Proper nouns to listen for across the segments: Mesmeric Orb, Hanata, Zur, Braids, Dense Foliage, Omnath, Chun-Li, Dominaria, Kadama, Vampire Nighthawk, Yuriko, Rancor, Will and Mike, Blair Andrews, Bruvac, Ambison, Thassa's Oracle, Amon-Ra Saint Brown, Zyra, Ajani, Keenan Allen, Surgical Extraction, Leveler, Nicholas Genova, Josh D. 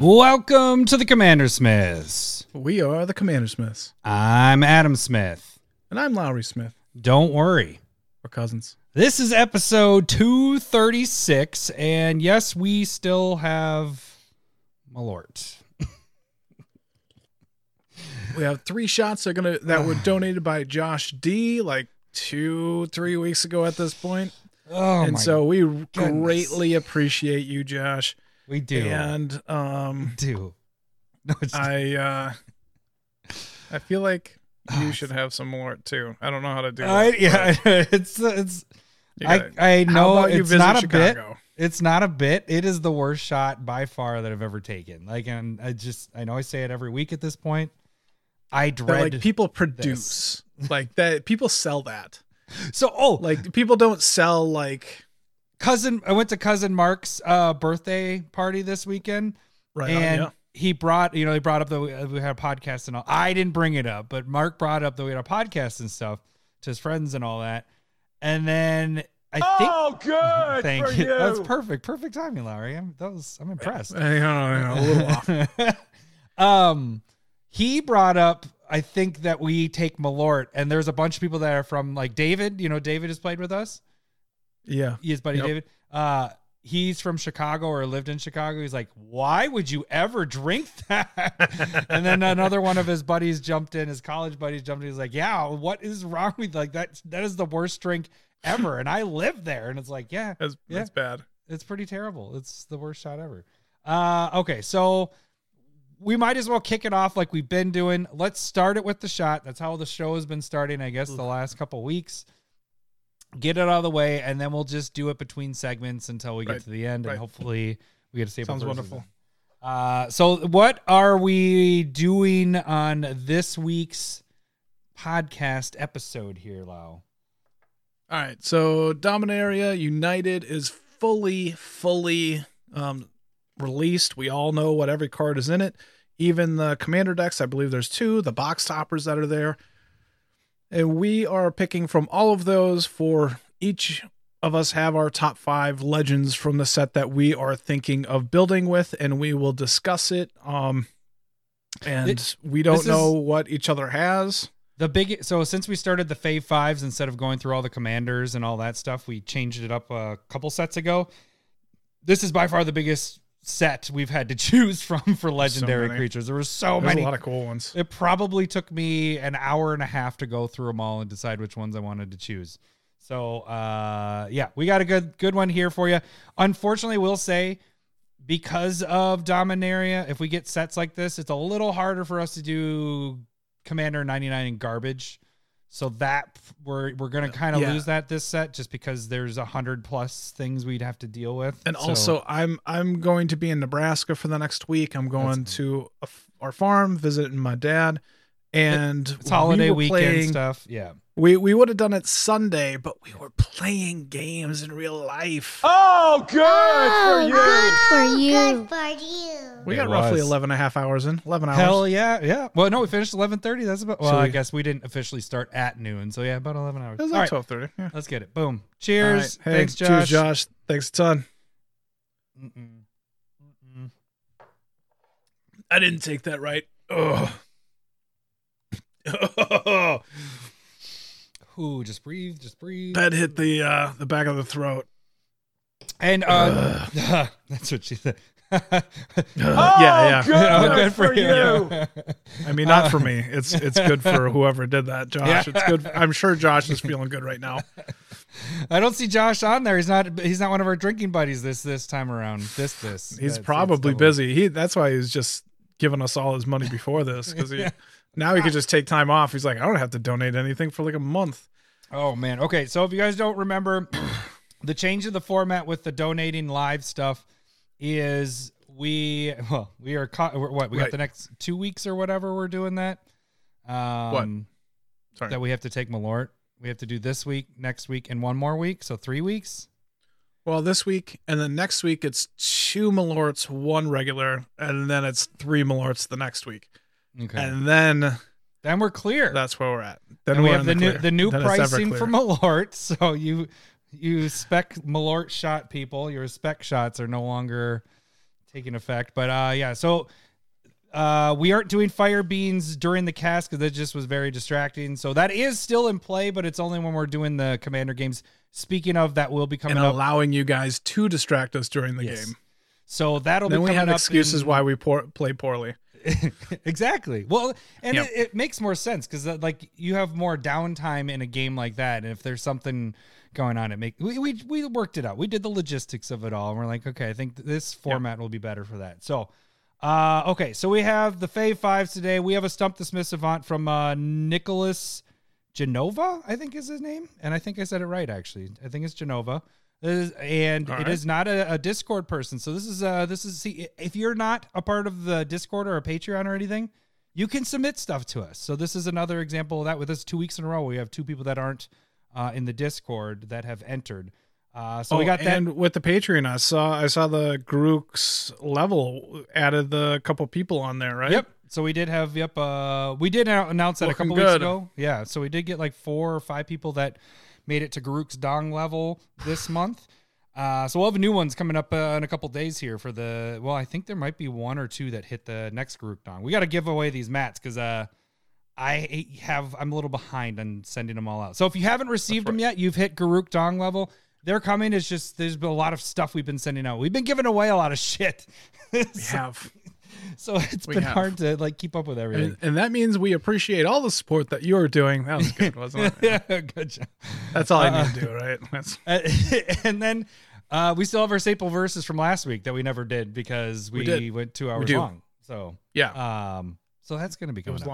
Welcome to the Commander Smiths. We are the Commander Smiths. I'm Adam Smith. And I'm Lowry Smith. Don't worry. We're cousins. This is episode 236, and yes, we still have Malort. We have three shots that were donated by Josh D. like 2-3 weeks ago at this point. Oh, and so we greatly appreciate you, Josh. We do. And I feel like you should have some more too. I don't know how to do it. Yeah, it's I know it's not Chicago? A bit. It's not a bit. It is the worst shot by far that I've ever taken. Like, and I know I say it every week at this point. I dread like people produce this. Like that. People sell that. So, like people don't sell like cousin. I went to cousin Mark's birthday party this weekend, right? And he brought up that we had a podcast and all. I didn't bring it up, but Mark brought up that we had a podcast and stuff to his friends and all that. And then Thank you. That's perfect. Perfect timing, Larry. I'm impressed. I know, a little off. He brought up, I think, that we take Malort, and there's a bunch of people that are from like David. You know, David has played with us. Yeah. His buddy David. He's from Chicago or lived in Chicago. He's like, why would you ever drink that? And then another one of his buddies jumped in, his college buddies jumped in. He's like, yeah, what is wrong with like that? That is the worst drink ever. And I live there. And it's like, yeah, that's bad. It's pretty terrible. It's the worst shot ever. Okay. So we might as well kick it off like we've been doing. Let's start it with the shot. That's how the show has been starting, I guess, the last couple weeks. Get it out of the way, and then we'll just do it between segments until we get to the end, and hopefully we get to save. Sounds wonderful. So what are we doing on this week's podcast episode here, Lau? All right, so Dominaria United is fully released. We all know what every card is in it. Even the commander decks, I believe there's two, the box toppers that are there. And we are picking from all of those. For each of us have our top 5 legends from the set that we are thinking of building with, and we will discuss it. We don't know what each other has. So since we started the Fave 5s, instead of going through all the commanders and all that stuff, we changed it up a couple sets ago. This is by far the biggest set we've had to choose from for legendary creatures. There's a lot of cool ones. It probably took me an hour and a half to go through them all and decide which ones I wanted to choose. So we got a good one here for you. Unfortunately, we'll say, because of Dominaria, if we get sets like this, it's a little harder for us to do Commander 99 and garbage. So that we're going to kind of lose that this set, just because there's 100+ things we'd have to deal with. And also I'm going to be in Nebraska for the next week. I'm going to our farm, visiting my dad, and it's holiday weekend stuff. Yeah. We would have done it Sunday, but we were playing games in real life. Oh, good for you. We got roughly 11 and a half hours in. 11 hours. Hell yeah. Yeah. Well, no, we finished 11:30. That's about, I guess we didn't officially start at noon. So yeah, about 11 hours. It was like 12:30. Yeah. Let's get it. Boom. Cheers. Right. Hey, thanks, Josh. Cheers, Josh. Thanks a ton. Mm-mm. I didn't take that right. Oh. Ooh, just breathe. That hit the back of the throat. And that's what she said. Good for you. I mean, not for me. It's good for whoever did that, Josh. Yeah. It's good. I'm sure Josh is feeling good right now. I don't see Josh on there. He's not one of our drinking buddies this time around. He's probably busy. That's why he's just giving us all his money before this, because he now he could just take time off. He's like, I don't have to donate anything for like a month. Oh, man. Okay, so if you guys don't remember, the change of the format with the donating live stuff is we got the next 2 weeks or whatever we're doing that. That we have to take Malort. We have to do this week, next week, and one more week, so 3 weeks. Well, this week, and then next week, it's 2 Malorts, 1 regular, and then it's 3 Malorts the next week. Okay. And then we're clear. That's where we're at. Then we have the new pricing for Malort. So you spec Malort shot people, your spec shots are no longer taking effect. But yeah, so we aren't doing fire beans during the cast because that just was very distracting. So that is still in play, but it's only when we're doing the Commander games. Speaking of, that will be coming up. And allowing you guys to distract us during the game. So that'll then be coming up. Then we have excuses why we play poorly. Exactly. Well, and it makes more sense because like you have more downtime in a game like that. And if there's something going on, we worked it out. We did the logistics of it all. And we're like, okay, I think this format will be better for that. So, okay. So we have the Fave Fives today. We have a Stump the Smith Savant from Nicholas Genova, I think is his name. And I think I said it right, actually. I think it's Genova. And it is not a Discord person. So this is see, if you're not a part of the Discord or a Patreon or anything, you can submit stuff to us. So this is another example of that. With us 2 weeks in a row, we have two people that aren't in the Discord that have entered. So we got that. And with the Patreon, I saw the Garruk's level added the couple people on there, right? Yep. So we did have, we did announce that a couple weeks ago. Yeah. So we did get like 4 or 5 people that made it to Garruk's Dong level this month. So we'll have new ones coming up in a couple days here for the... Well, I think there might be 1 or 2 that hit the next Garruk Dong. We got to give away these mats because I'm a little behind on sending them all out. So if you haven't received them yet, you've hit Garruk Dong level. They're coming. It's just there's been a lot of stuff we've been sending out. We've been giving away a lot of shit. So it's been hard to like keep up with everything. And that means we appreciate all the support that you're doing. That was good, wasn't it? Yeah, good job. That's all I need to do, right? And then we still have our staple verses from last week that we never did because we went 2 hours long. So yeah. So that's going to be coming up.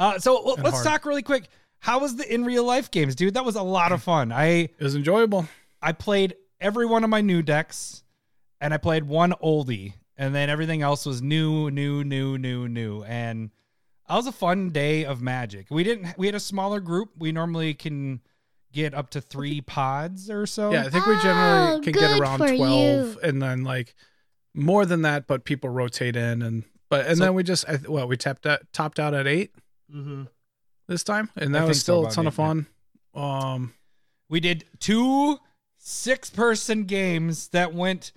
Long. So let's talk really quick. How was the in real life games, dude? That was a lot of fun. It was enjoyable. I played every one of my new decks and I played one oldie. And then everything else was new. And that was a fun day of Magic. We had a smaller group. We normally can get up to 3 pods or so. Yeah, I think we generally can get around 12 and then like more than that, but people rotate in then we just, we topped out at 8 this time. And that was still a ton of fun. Yeah. We did 2 6-person games that went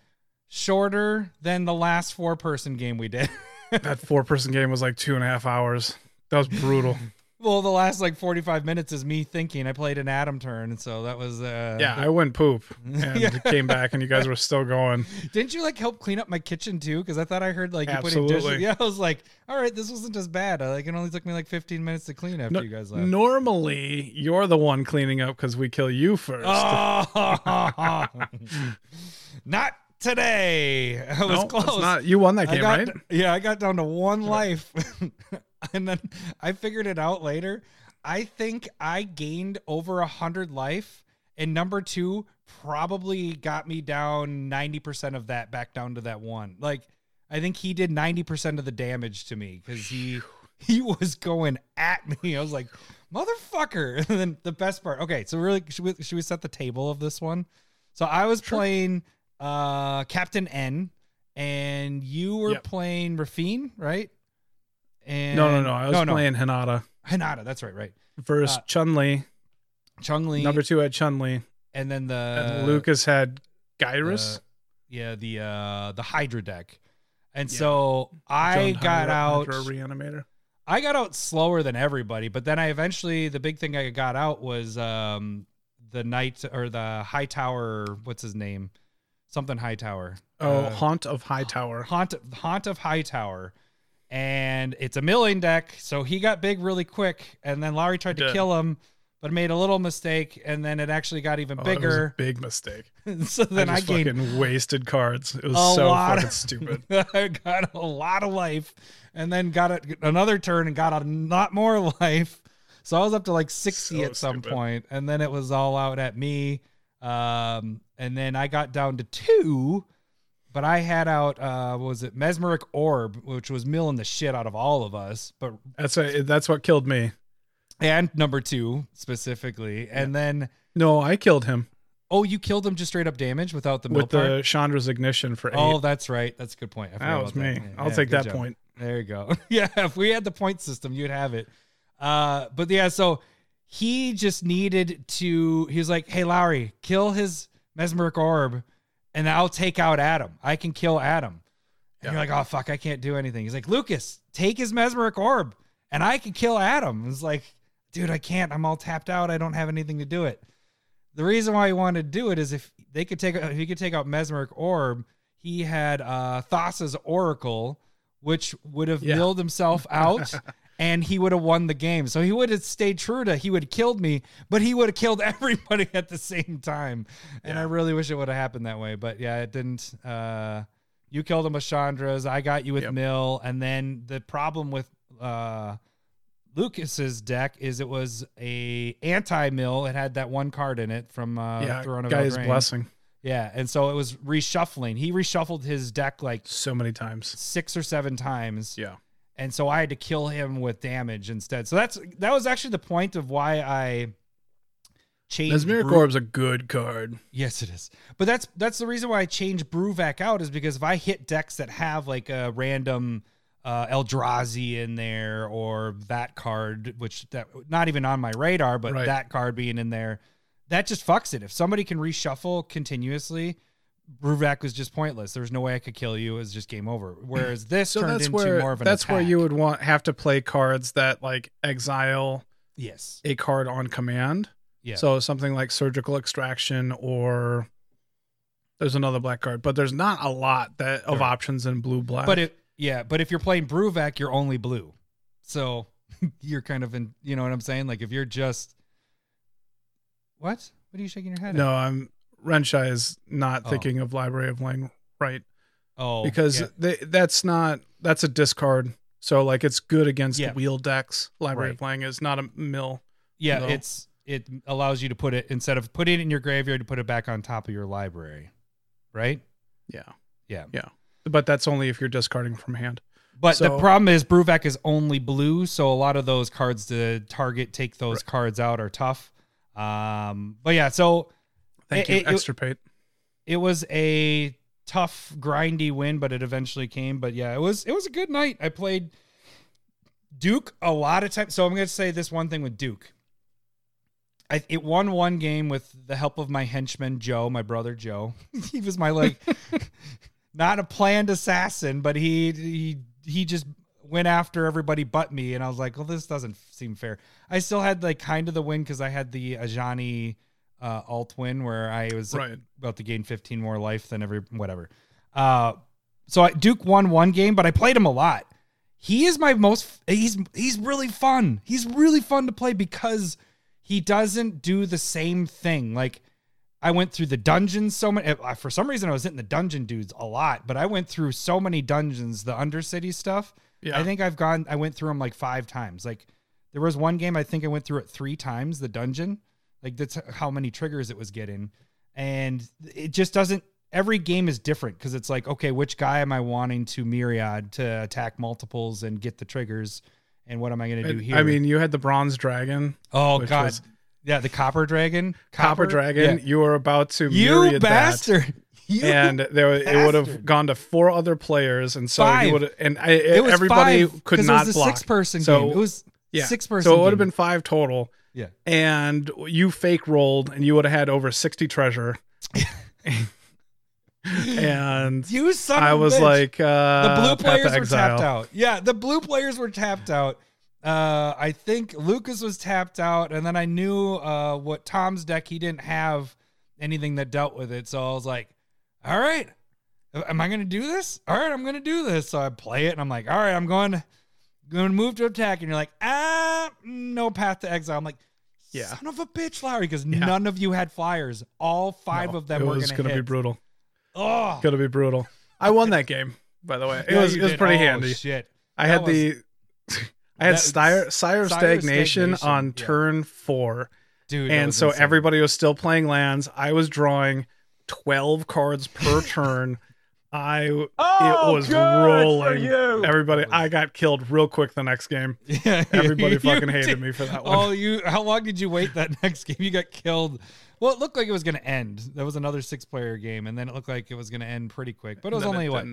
shorter than the last 4-person game we did. That 4-person game was like 2.5 hours. That was brutal. Well, the last like 45 minutes is me thinking. I played an Atom turn, so that was I went poop and came back, and you guys were still going. Didn't you like help clean up my kitchen too? Because I thought I heard like you putting dishes. Yeah, I was like, all right, this wasn't as bad. It only took me like 15 minutes to clean after you guys left. Normally, you're the one cleaning up because we kill you first. Oh, not today. I was close. You won that game, right? Yeah, I got down to 1 life. And then I figured it out later. I think I gained over 100 life, and number 2 probably got me down 90% of that, back down to that 1. Like, I think he did 90% of the damage to me because he was going at me. I was like, motherfucker. And then the best part. Okay, so really, should we set the table of this one? So I was playing Captain N, and you were playing Rafine, right? And no. I was playing Hanata. Hanata, that's right. Versus Chun-Li. Number 2 had Chun-Li. And then Lucas had Gyrus. The Hydra deck. And so I got out slower than everybody, but then the big thing I got out was the Knight or the Hightower, what's his name? Something Hightower. Haunt of Hightower. Haunt of Hightower. And it's a milling deck, so he got big really quick, and then Lowry tried to kill him, but made a little mistake, and then it actually got even bigger. It was a big mistake. So then I fucking wasted cards. It was so fucking stupid. I got a lot of life, and then got another turn and got a lot more life. So I was up to like 60 at some point, and then it was all out at me. And then I got down to 2. But I had out, Mesmeric Orb, which was milling the shit out of all of us. But that's what killed me, and number 2 specifically. Yeah. And then I killed him. Oh, you killed him just straight up damage without the mill with part? The Chandra's Ignition for 8. Oh, that's right. That's a good point. That was me. That. I'll take that job. Point. There you go. Yeah, if we had the point system, you'd have it. But yeah, so he just needed to. He was like, "Hey, Lowry, kill his Mesmeric Orb." And I'll take out Adam. I can kill Adam. Yeah. You're like, oh, fuck, I can't do anything. He's like, Lucas, take his Mesmeric Orb, and I can kill Adam. It's like, dude, I can't. I'm all tapped out. I don't have anything to do it. The reason why he wanted to do it is if he could take out Mesmeric Orb, he had Thassa's Oracle, which would have milled himself out, and he would have won the game. So he would have stayed true to he would have killed me, but he would have killed everybody at the same time. And I really wish it would have happened that way. But, yeah, it didn't. You killed him with Chandra's. I got you with Mill. And then the problem with Lucas's deck is it was a anti-mill. It had that one card in it from Throne of Eldraine. Gaea's Blessing. Yeah, and so it was reshuffling. He reshuffled his deck like so many times, 6 or 7 times. Yeah, and so I had to kill him with damage instead. So that was actually the point of why I changed. Mesmeric Orb's a good card. Yes, it is. But that's the reason why I changed Bruvac out is because if I hit decks that have like a random. Eldrazi in there or that card, which that not even on my radar, but that card being in there, that just fucks it. If somebody can reshuffle continuously, Bruvac was just pointless. There was no way I could kill you. It was just game over. Whereas this turned into more of an attack. That's where you would have to play cards that like exile a card on command. Yeah. So something like Surgical Extraction or there's another black card, but there's not a lot of options in blue-black. But if you're playing Bruvac, you're only blue. So you're kind of in, you know what I'm saying? Like if you're just. What? What are you shaking your head at? No, Renshai is not thinking of Library of Lane, right? Oh. Because that's a discard. So like it's good against wheel decks. Library of Lane is not a mill. Yeah, though. It allows you to put it, instead of putting it in your graveyard, to put it back on top of your library. Right? Yeah. Yeah. Yeah. But that's only if you're discarding from hand. But the problem is Bruvac is only blue, so a lot of those cards to target, take those cards out are tough. But yeah, so... Thank you, Extirpate. It was a tough, grindy win, but it eventually came. But yeah, it was a good night. I played Duke a lot of times. So I'm going to say this one thing with Duke. It won one game with the help of my henchman, Joe, my brother, Joe. He was my, like... Not a planned assassin, but he just went after everybody but me, and I was like, well, this doesn't seem fair. I still had like kind of the win because I had the Ajani alt win where I was about to gain 15 more life than whatever. So Duke won one game, but I played him a lot. He is my most. He's really fun. He's really fun to play because he doesn't do the same thing like. I went through the dungeons so many. For some reason, I was hitting the dungeon dudes a lot, but I went through so many dungeons, the Undercity stuff. Yeah. I think I went through them like 5 times. Like there was one game, I think I went through it 3 times, the dungeon. Like that's how many triggers it was getting. And it just doesn't, every game is different because it's like, okay, which guy am I wanting to myriad to attack multiples and get the triggers? And what am I going to do here? I mean, you had the Bronze Dragon. Oh, God. Yeah, the Copper Dragon. Yeah. You were about to myriad bastard. It would have gone to 4 other players, and so 5. You would have, and everybody 5, could not block. It was a 6-person game. It was 6-person. So it would have been 5 total. Yeah, and you fake rolled, and you would have had over 60 treasure. And you son of a bitch. I was like, the blue players were tapped out. Yeah, the blue players were tapped out. I think Lucas was tapped out, and then I knew what Tom's deck, he didn't have anything that dealt with it. So I was like, all right, am I going to do this? All right, I'm going to do this. So I play it, and I'm like, all right, I'm going to move to attack. And you're like, no path to exile. I'm like, son of a bitch, Lowry, because none of you had flyers. All 5 of them were going to hit. It was going to be brutal. Oh. Going to be brutal. I won that game, by the way. It was pretty handy. Shit. I had Sire of Stagnation on turn 4. Dude, and so insane. Everybody was still playing lands. I was drawing 12 cards per turn. It was rolling. I got killed real quick the next game. Yeah, everybody fucking hated me for that one. How long did you wait that next game? You got killed. Well, it looked like it was going to end. That was another 6-player game, and then it looked like it was going to end pretty quick. But it was only what?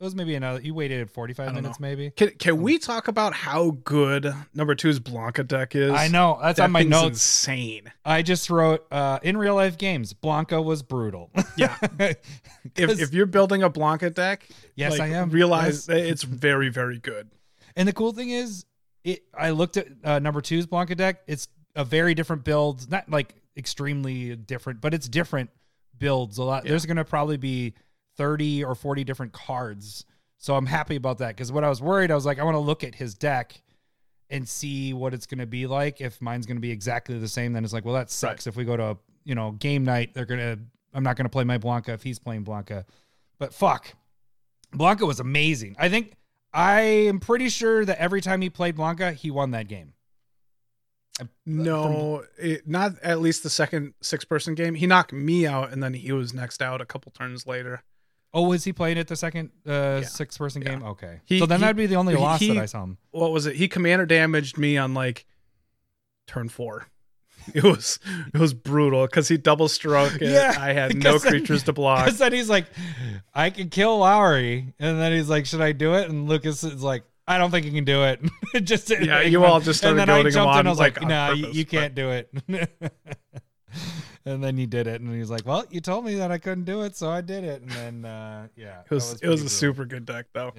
It was maybe another. You waited 45 minutes, maybe. Can we talk about how good number two's Blanca deck is? I know that's that on my notes. Insane. I just wrote in real life games, Blanca was brutal. Yeah. if you're building a Blanca deck, yes, I am. Realize that it's very, very good. And the cool thing is, I looked at number two's Blanca deck. It's a very different build, not like extremely different, but it's different builds a lot. Yeah. There's going to probably be 30 or 40 different cards. So I'm happy about that. Cause what I was worried, I was like, I want to look at his deck and see what it's going to be like. If mine's going to be exactly the same, then it's like, well, that sucks. Right. If we go to a, game night, I'm not going to play my Blanca if he's playing Blanca, but Blanca was amazing. I think I am pretty sure that every time he played Blanca, he won that game. Not at least the second 6-person game. He knocked me out and then he was next out a couple turns later. Oh, was he playing at the second 6-person game? Yeah. Okay. So that'd be the only loss that I saw him. What was it? He commander damaged me on turn 4. It was brutal because he double struck and I had no creatures to block. Because then he's like, I can kill Lowry. And then he's like, should I do it? And Lucas is like, I don't think you can do it. You all just started goading him on. And I was like, no, you can't do it. And then you did it, and he's like, "Well, you told me that I couldn't do it, so I did it." And then, it was a super good deck, though.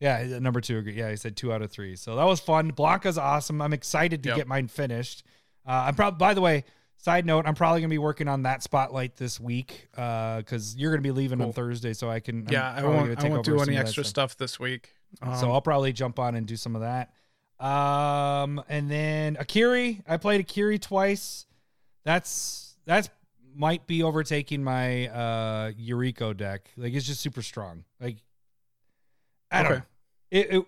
Yeah. Number 2, he said 2 out of 3, so that was fun. Blanca's awesome. I'm excited to get mine finished. I'm probably, by the way, side note, I'm probably gonna be working on that spotlight this week because you're gonna be leaving on Thursday, so I can. I won't do any extra stuff this week, so I'll probably jump on and do some of that. And then Akiri, I played Akiri twice. That's might be overtaking my Yuriko deck. It's just super strong. I don't know.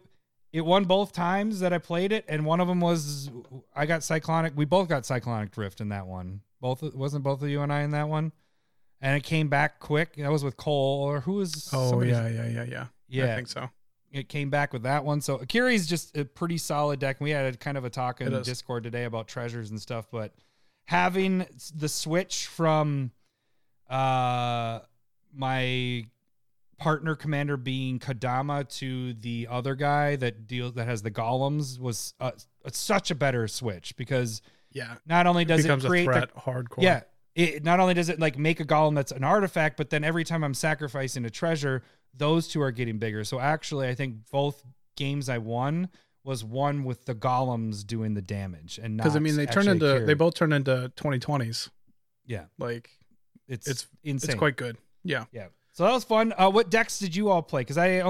It won both times that I played it, and one of them was I got Cyclonic. We both got Cyclonic Drift in that one. Both of you and I in that one, and it came back quick. That was with Cole or who was? Oh yeah. I think so. It came back with that one. So Akiri's just a pretty solid deck. We had kind of a talk in Discord today about treasures and stuff, but. Having the switch from my partner commander being Kadama to the other guy that has the golems was such a better switch because not only does it create a threat, hardcore. Yeah, it not only does it make a golem that's an artifact, but then every time I'm sacrificing a treasure, those two are getting bigger. So actually, I think both games I won. Was one with the golems doing the damage and not because they both turn into 2020s. Yeah, it's insane. It's quite good. Yeah. So that was fun. What decks did you all play? Because I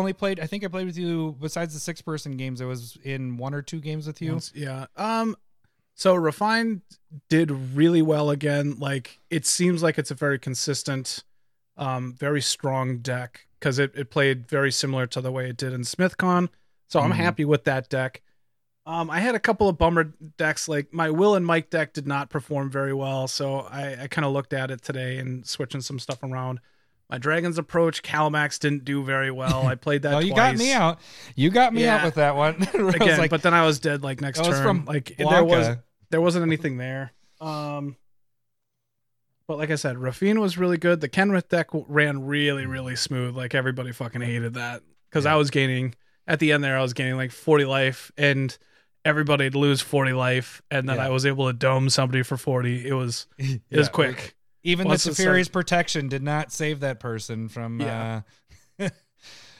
think I played with you besides the 6-person games. I was in 1 or 2 games with you. Yeah. So Rafine did really well again. It seems like it's a very consistent, very strong deck because it played very similar to the way it did in SmithCon. So I'm happy with that deck. I had a couple of bummer decks. My Will and Mike deck did not perform very well. So I kind of looked at it today and switching some stuff around. My Dragon's Approach, Calmax didn't do very well. I played that twice. You got me out. You got me out with that one. Again, but then I was dead next turn. From Blanca. There wasn't anything there. But like I said, Rafine was really good. The Kenrith deck ran really, really smooth. Everybody fucking hated that because I was gaining... At the end there, I was gaining 40 life, and everybody would lose 40 life, and then I was able to dome somebody for 40. It was quick. Even the Teferi's protection did not save that person from... that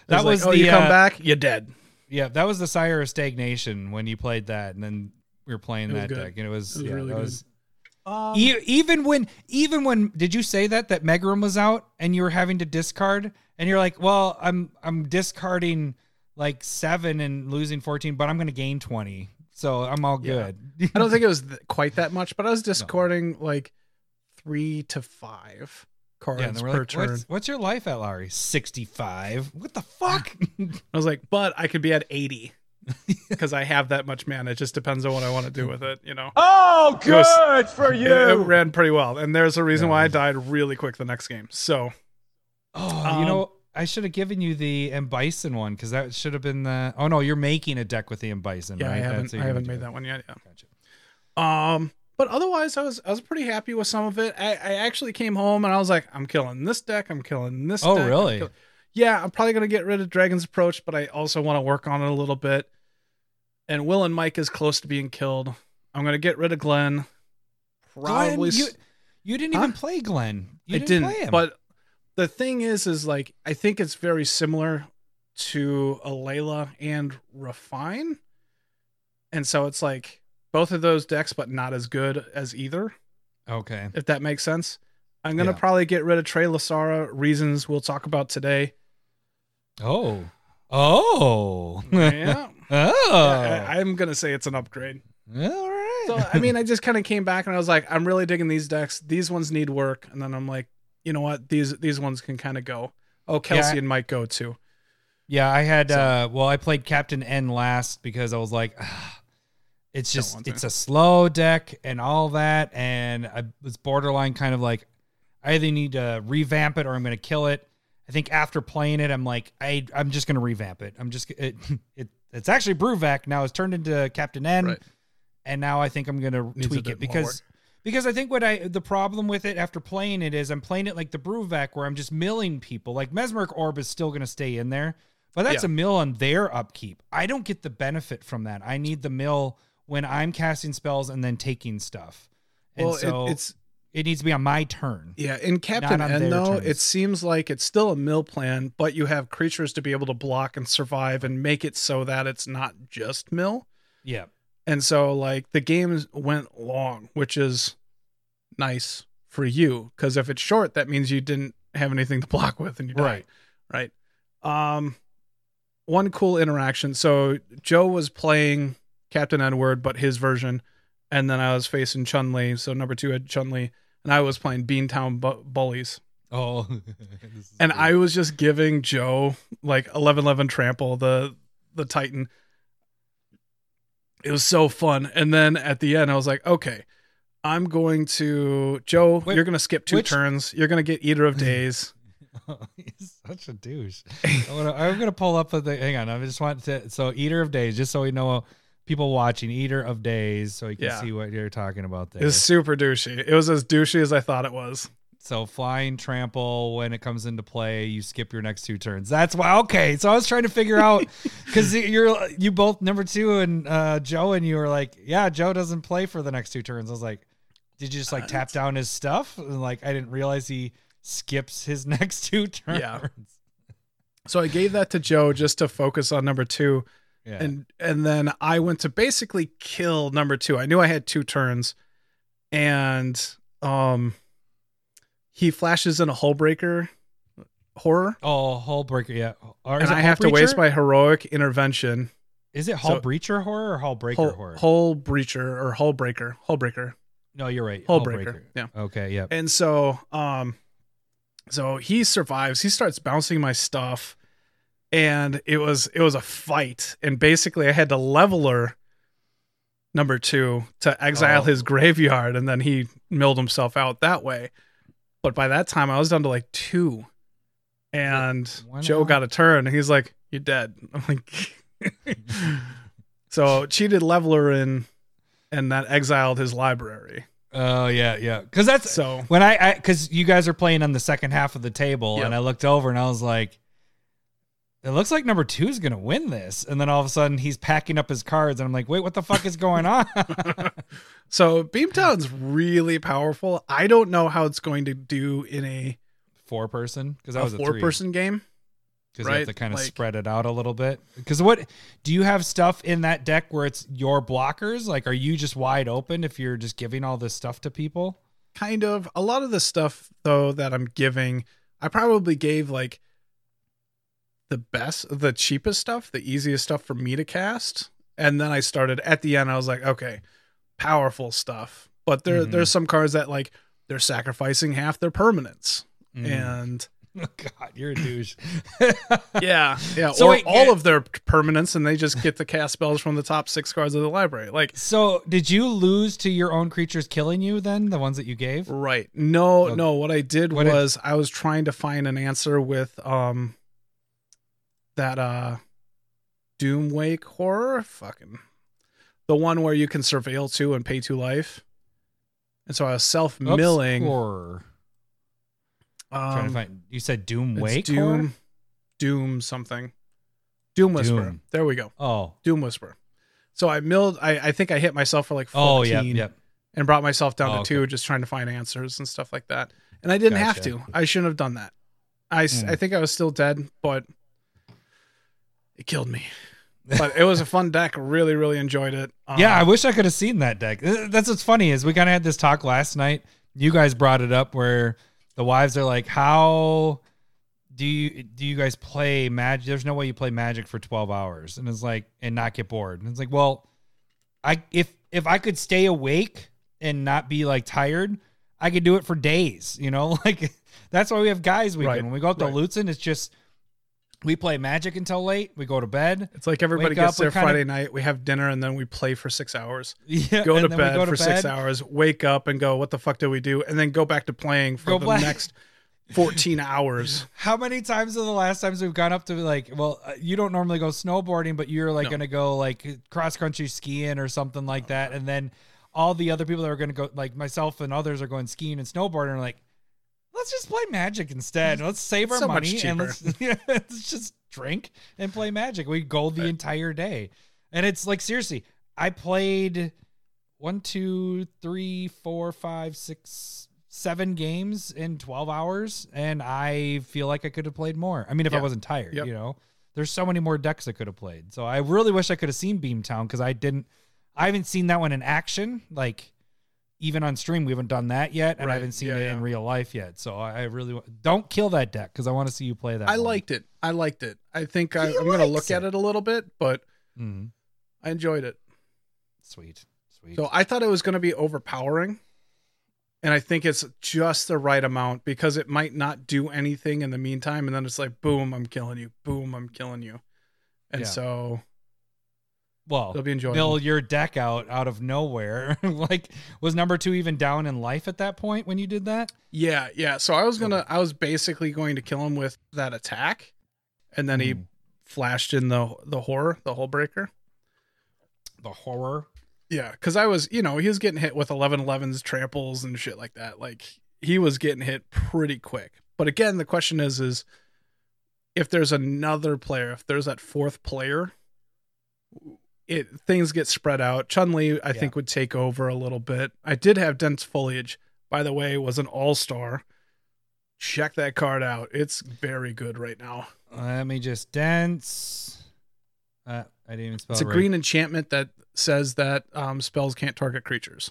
was the... Oh, you come back, you're dead. Yeah, that was the Sire of Stagnation when you played that, and then we were playing that deck, and it was really good. Even when did you say that Megrim was out, and you were having to discard, and you're like, well, I'm discarding... 7 and losing 14, but I'm going to gain 20. So I'm all good. Yeah. I don't think it was quite that much, but I was discarding 3 to 5 cards per turn. What's your life at, Larry? 65. What the fuck? I was like, but I could be at 80 because I have that much mana. It just depends on what I want to do with it, Oh, good for you. It ran pretty well. And there's a reason why I died really quick the next game. So, I should have given you the Ambison one because that should have been the... Oh, no, you're making a deck with the Ambison, right? I haven't made that one yet. Yeah. Gotcha. But otherwise, I was pretty happy with some of it. I actually came home and I was like, I'm killing this deck. I'm killing this deck. Oh, really? yeah, I'm probably going to get rid of Dragon's Approach, but I also want to work on it a little bit. And Will and Mike is close to being killed. I'm going to get rid of Glenn. Probably. Glenn, you didn't even play Glenn. I didn't play him. But the thing is like, I think it's very similar to Alayla and Rafine. And so it's like both of those decks, but not as good as either. Okay. If that makes sense. I'm going to probably get rid of Trelasara. Reasons we'll talk about today. Oh. Yeah. I'm going to say it's an upgrade. Yeah, all right. So, I mean, I just kind of came back and I was like, I'm really digging these decks. These ones need work. And then I'm like, you know what? These ones can kind of go. Oh, Kelsey and Mike go too. Yeah, I had, I played Captain N last because I was like, it's just, it's a slow deck and all that. And I was borderline kind of like, I either need to revamp it or I'm going to kill it. I think after playing it, I'm like, I'm just going to revamp it. It's actually Bruvac. Now it's turned into Captain N. Right. And now I think I'm going to tweak it because I think the problem with it after playing it is I'm playing it like the Bruvac where I'm just milling people. Like Mesmeric Orb is still going to stay in there, but that's a mill on their upkeep. I don't get the benefit from that. I need the mill when I'm casting spells and then taking stuff. And it needs to be on my turn. Yeah. In Captain N though, it seems like it's still a mill plan, but you have creatures to be able to block and survive and make it so that it's not just mill. Yeah. And so, like, the games went long, which is nice for you, because if it's short, that means you didn't have anything to block with, and you died. Right. One cool interaction. So Joe was playing Captain N-Word, but his version, and then I was facing Chun-Li. So number two had Chun-Li, and I was playing Beantown Bullies. Oh. And weird. I was just giving Joe like 11-11 trample the Titan. It was so fun. And then at the end, I was like, okay, I'm going to... Joe, you're going to skip two turns. You're going to get Eater of Days. Oh, he's such a douche. I'm going to pull up... Hang on. I just want to... So Eater of Days, just so we know people watching, Eater of Days, so you can see what you're talking about there. It's super douchey. It was as douchey as I thought it was. So flying trample, when it comes into play, you skip your next two turns. That's why. Okay. So I was trying to figure out, because you both, number two and Joe, and you were like, yeah, Joe doesn't play for the next two turns. I was like, did you just like tap down his stuff? And like, I didn't realize he skips his next two turns. Yeah. So I gave that to Joe just to focus on number two. Yeah. And then I went to basically kill number two. I knew I had two turns, and, he flashes in a Hullbreacher horror. Oh, Hullbreacher, yeah. And I have to waste my heroic intervention. Is it Hullbreacher horror or Hullbreacher horror? Hullbreacher or Hullbreaker. Hullbreaker. No, you're right. Hullbreaker. Yeah. Okay, yeah. And so so he survives. He starts bouncing my stuff. And it was a fight. And basically I had to leveler number two to exile his graveyard, and then he milled himself out that way. But by that time, I was down to like two, and Joe got a turn, and he's like, "You're dead." I'm like, so cheated leveler in, and that exiled his library. Oh yeah, because that's so when I because you guys are playing on the second half of the table, and I looked over and I was like, "It looks like number two is gonna win this," and then all of a sudden he's packing up his cards, and I'm like, "Wait, what the fuck is going on?" So Beamtown's really powerful. I don't know how it's going to do in a four-person because that was a four-person game. Because you have to kind of spread it out a little bit. Because what do you have stuff in that deck where it's your blockers? Like, are you just wide open if you're just giving all this stuff to people? Kind of. A lot of the stuff though that I'm giving, I probably gave like the cheapest stuff, the easiest stuff for me to cast, and then I started at the end. I was like, okay. Powerful stuff, but there's some cards that like they're sacrificing half their permanence, and oh God, you're a douche. yeah. So all of their permanence, and they just get to cast spells from the top six cards of the library. Like, so did you lose to your own creatures killing you? Then the ones that you gave, right? No. What I did was I was trying to find an answer with that Doom Wake horror fucking. The one where you can surveil two and pay two life. And so I was self-milling. Oops, horror. Trying to find, you said Doom Wake? Doom, Doom something. Doom Whisper. Doom. There we go. Oh. Doom Whisper. So I milled, I think I hit myself for like 14 and brought myself down to 2, just trying to find answers and stuff like that. And I didn't have to. I shouldn't have done that. I think I was still dead, but it killed me. But it was a fun deck. Really, really enjoyed it. Yeah, I wish I could have seen that deck. That's what's funny is we kind of had this talk last night. You guys brought it up where the wives are like, how do you guys play Magic? There's no way you play Magic for 12 hours and it's like, and not get bored. And it's like, well, if I could stay awake and not be like tired, I could do it for days, you know, like that's why we have guys weekend. Right. When we go out to Lutzen, it's just, we play Magic until late. We go to bed. It's like everybody gets there Friday night. We have dinner and then we play for 6 hours. Yeah, go to bed for 6 hours. Wake up and go, what the fuck do we do? And then go back to playing for the next 14 hours. How many times are the last times we've gone up to like, well, you don't normally go snowboarding, but you're like going to go like cross country skiing or something like that. And then all the other people that are going to go, like myself and others, are going skiing and snowboarding and like, let's just play Magic instead. Let's save our money and let's just drink and play Magic. We go the entire day. And it's like, seriously, I played 7 games in 12 hours. And I feel like I could have played more. I mean, if I wasn't tired, you know, there's so many more decks I could have played. So I really wish I could have seen Beamtown. Cause I haven't seen that one in action. Like, even on stream, we haven't done that yet, and I haven't seen it in real life yet. So I really don't kill that deck because I want to see you play that. I liked it. I think I'm going to look at it a little bit, but I enjoyed it. Sweet. So I thought it was going to be overpowering, and I think it's just the right amount because it might not do anything in the meantime, and then it's like, boom, I'm killing you. Boom, I'm killing you. And so... Well, they'll be enjoying Bill, your deck out of nowhere. Like, was number 2 even down in life at that point when you did that? Yeah. So I was basically going to kill him with that attack, and then he flashed in the horror, the Hullbreacher. The horror. Yeah, because I was, you know, he was getting hit with 11/11s, tramples, and shit like that. Like, he was getting hit pretty quick. But again, the question is if there's another player, if there's that fourth player. Things get spread out. Chun-Li, I think, would take over a little bit. I did have Dense Foliage, by the way, was an all-star. Check that card out. It's very good right now. Let me just dense. I didn't even spell it right. It's a green enchantment that says that spells can't target creatures.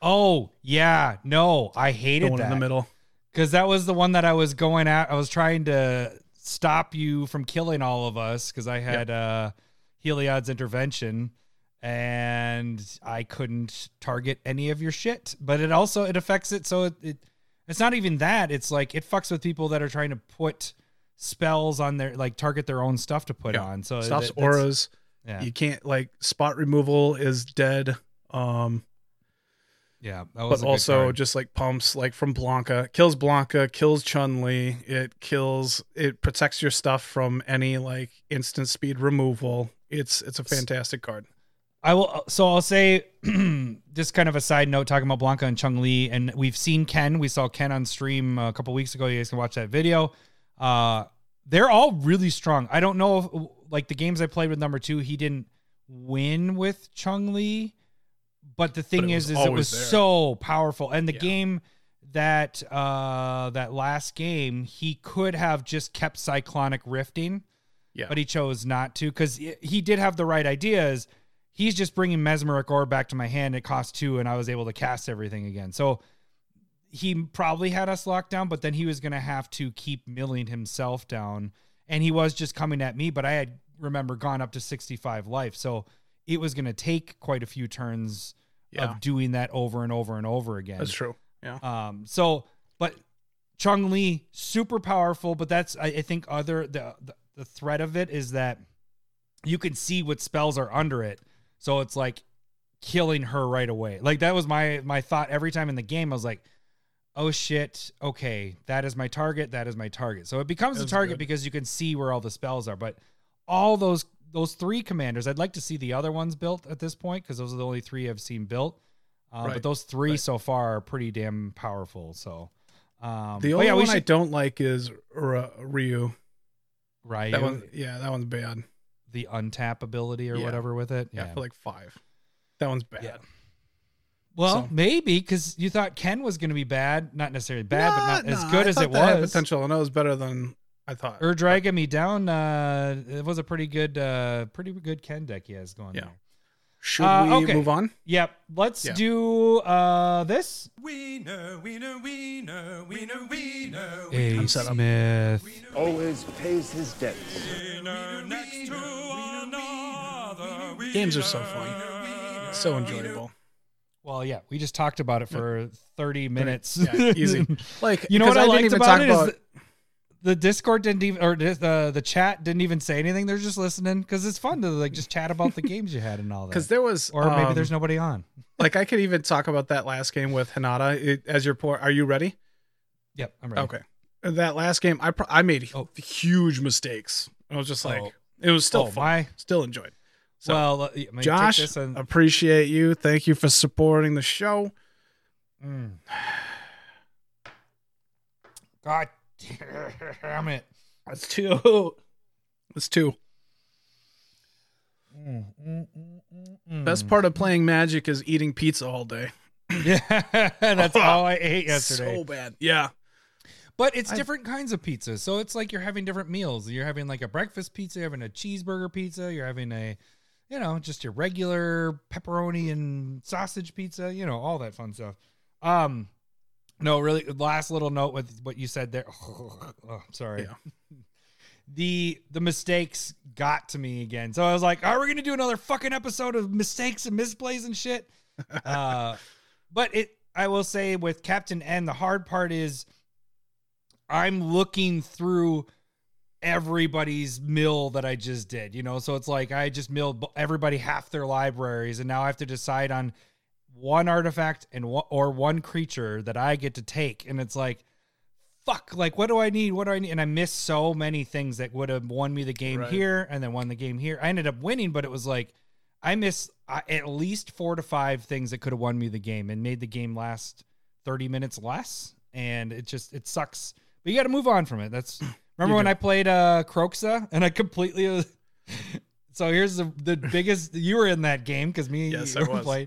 Oh, yeah. No, I hated that. The one in the middle. Because that was the one that I was going at. I was trying to stop you from killing all of us because I had... Heliod's intervention, and I couldn't target any of your shit, but it also, it affects it. So it's not even that, it's like, it fucks with people that are trying to put spells on their, like, target their own stuff to put on. So stops auras. Yeah. You can't, like, spot removal is dead. That was but also just like pumps, like from Blanca, kills Chun-Li. It protects your stuff from any like instant speed removal. It's a fantastic card. I'll say just kind of a side note talking about Blanca and Chun-Li, and we saw Ken on stream a couple weeks ago. You guys can watch that video. They're all really strong. I don't know if, like, the games I played with number 2, he didn't win with Chun-Li. But the thing is it was there. So powerful. And the game that that last game, he could have just kept Cyclonic Rifting, but he chose not to because he did have the right ideas. He's just bringing Mesmeric Orb back to my hand. It cost 2, and I was able to cast everything again. So he probably had us locked down, but then he was going to have to keep milling himself down. And he was just coming at me, but I had, remember, gone up to 65 life. So it was going to take quite a few turns of doing that over and over and over again. That's true. Yeah. But Chun-Li, super powerful, but that's, I think the threat of it is that you can see what spells are under it. So it's like killing her right away. Like, that was my thought every time in the game. I was like, oh shit. Okay. That is my target. That is my target. So it becomes a target because you can see where all the spells are, but all those 3 commanders, I'd like to see the other ones built at this point, because those are the only 3 I've seen built. But those 3 so far are pretty damn powerful. So the only one I don't like is Ryu. Ryu. That one, yeah, that one's bad. The untap ability or whatever with it. Yeah, for like 5. That one's bad. Yeah. Well, maybe because you thought Ken was going to be bad. Not necessarily bad, but not as good as it was. Had potential, and it was better than I thought. Or dragging me down. It was a pretty good Ken deck he has going there. Should we move on? Yep. Let's do this. We know. Ace Smith always pays his debts. We know. Games are so fun. So enjoyable. Well, yeah, we just talked about it for 30 minutes. Yeah, easy. Like, you know what I liked about it is the Discord didn't even, or the chat didn't even say anything. They're just listening because it's fun to like just chat about the games you had and all that. Because there was, or maybe there's nobody on. Like I could even talk about that last game with Hanata as your poor. Are you ready? Yep, I'm ready. Okay, that last game I made huge mistakes. I was just like, it was still fun. Still enjoyed. So, well, Josh, appreciate you. Thank you for supporting the show. God damn it. That's two. Best part of playing Magic is eating pizza all day. Yeah, that's all I ate yesterday. So bad. Yeah. But it's different kinds of pizza. So it's like you're having different meals. You're having like a breakfast pizza. You're having a cheeseburger pizza. You're having a... You know, just your regular pepperoni and sausage pizza, you know, all that fun stuff. No, really, last little note with what you said there. Oh, sorry. Yeah. The mistakes got to me again. So I was like, we're going to do another fucking episode of mistakes and misplays and shit. But I will say with Captain N, the hard part is I'm looking through everybody's mill that I just did, you know? So it's like, I just milled everybody half their libraries. And now I have to decide on one artifact or one creature that I get to take. And it's like, fuck, like, what do I need? And I missed so many things that would have won me the game here. And then won the game here. I ended up winning, but it was like, I missed at least 4 to 5 things that could have won me the game and made the game last 30 minutes less. And it sucks, but you got to move on from it. That's, remember when I played Croxa and I completely... So here's the biggest... You were in that game because me and you played.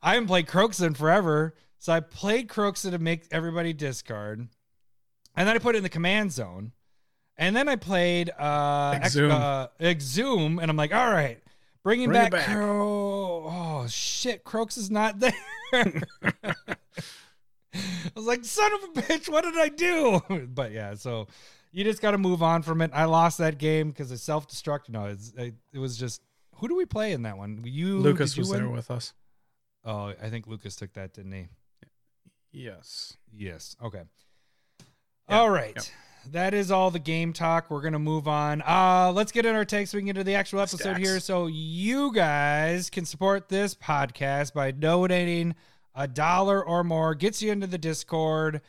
I haven't played Croxa in forever. So I played Croxa to make everybody discard. And then I put it in the command zone. And then I played Exhum. And I'm like, all right, bring back. Oh, shit, Croxa's not there. I was like, son of a bitch, what did I do? But yeah, so... You just got to move on from it. I lost that game because I self-destruct. No, it was just, who do we play in that one? Lucas was there with us. Oh, I think Lucas took that, didn't he? Yes. Okay. Yeah. All right. Yeah. That is all the game talk. We're going to move on. Let's get in our takes so we can get into the actual episode here. So you guys can support this podcast by donating $1 or more. Gets you into the Discord.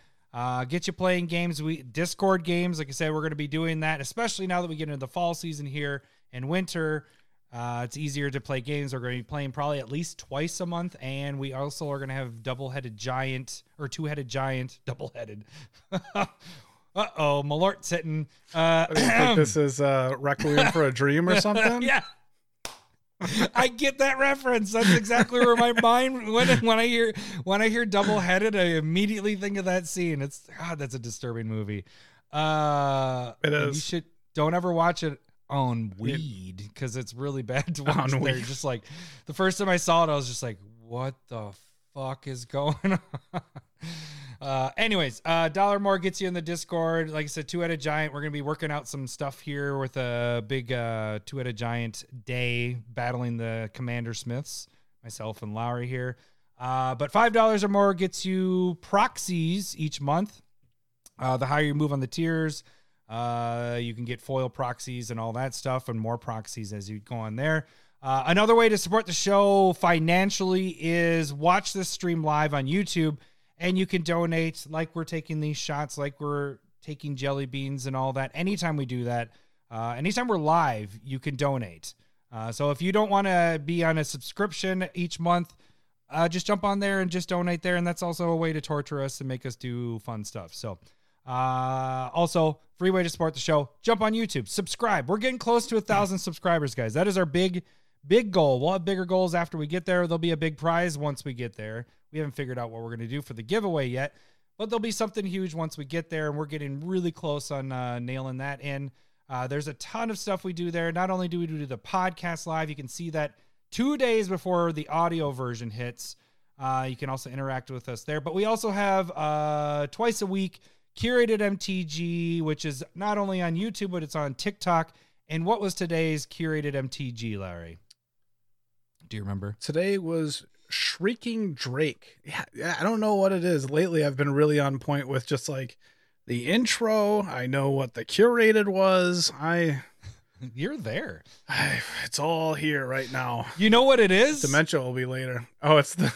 Get you playing games, Discord games. Like I said, we're going to be doing that, especially now that we get into the fall season here and winter. It's easier to play games. We're going to be playing probably at least twice a month. And we also are going to have double-headed giant. Malort sitting. This is Requiem for a Dream or something? Yeah. I get that reference. That's exactly where my mind went when I hear double-headed. I immediately think of that scene. It's that's a disturbing movie. It is. You should don't ever watch it on weed because it's really bad to watch. They're just like the first time I saw it, I was just like, "What the fuck is going on?" Anyways, $1 more gets you in the Discord. Like I said, Two-Headed Giant. We're going to be working out some stuff here with a big Two-Headed Giant day battling the Commander Smiths, myself and Lowry here. But $5 or more gets you proxies each month. The higher you move on the tiers, you can get foil proxies and all that stuff and more proxies as you go on there. Another way to support the show financially is watch this stream live on YouTube. And you can donate like we're taking these shots, like we're taking jelly beans and all that. Anytime we do that, anytime we're live, you can donate. So if you don't want to be on a subscription each month, just jump on there and just donate there. And that's also a way to torture us and make us do fun stuff. So Also, free way to support the show. Jump on YouTube. Subscribe. We're getting close to 1,000 subscribers, guys. That is our big goal. We'll have bigger goals after we get there. There'll be a big prize once we get there. We haven't figured out what we're going to do for the giveaway yet, but there'll be something huge once we get there, and we're getting really close on nailing that in. There's a ton of stuff we do there. Not only do we do the podcast live, you can see that 2 days before the audio version hits. You can also interact with us there, but we also have twice a week curated MTG, which is not only on YouTube, but it's on TikTok. And what was today's curated MTG, Larry? Do you remember? Today was Shrieking Drake. Yeah, I don't know what it is. Lately, I've been really on point with just like the intro. I know what the curated was. You're there. It's all here right now. You know what it is? Dementia will be later. Oh, it's the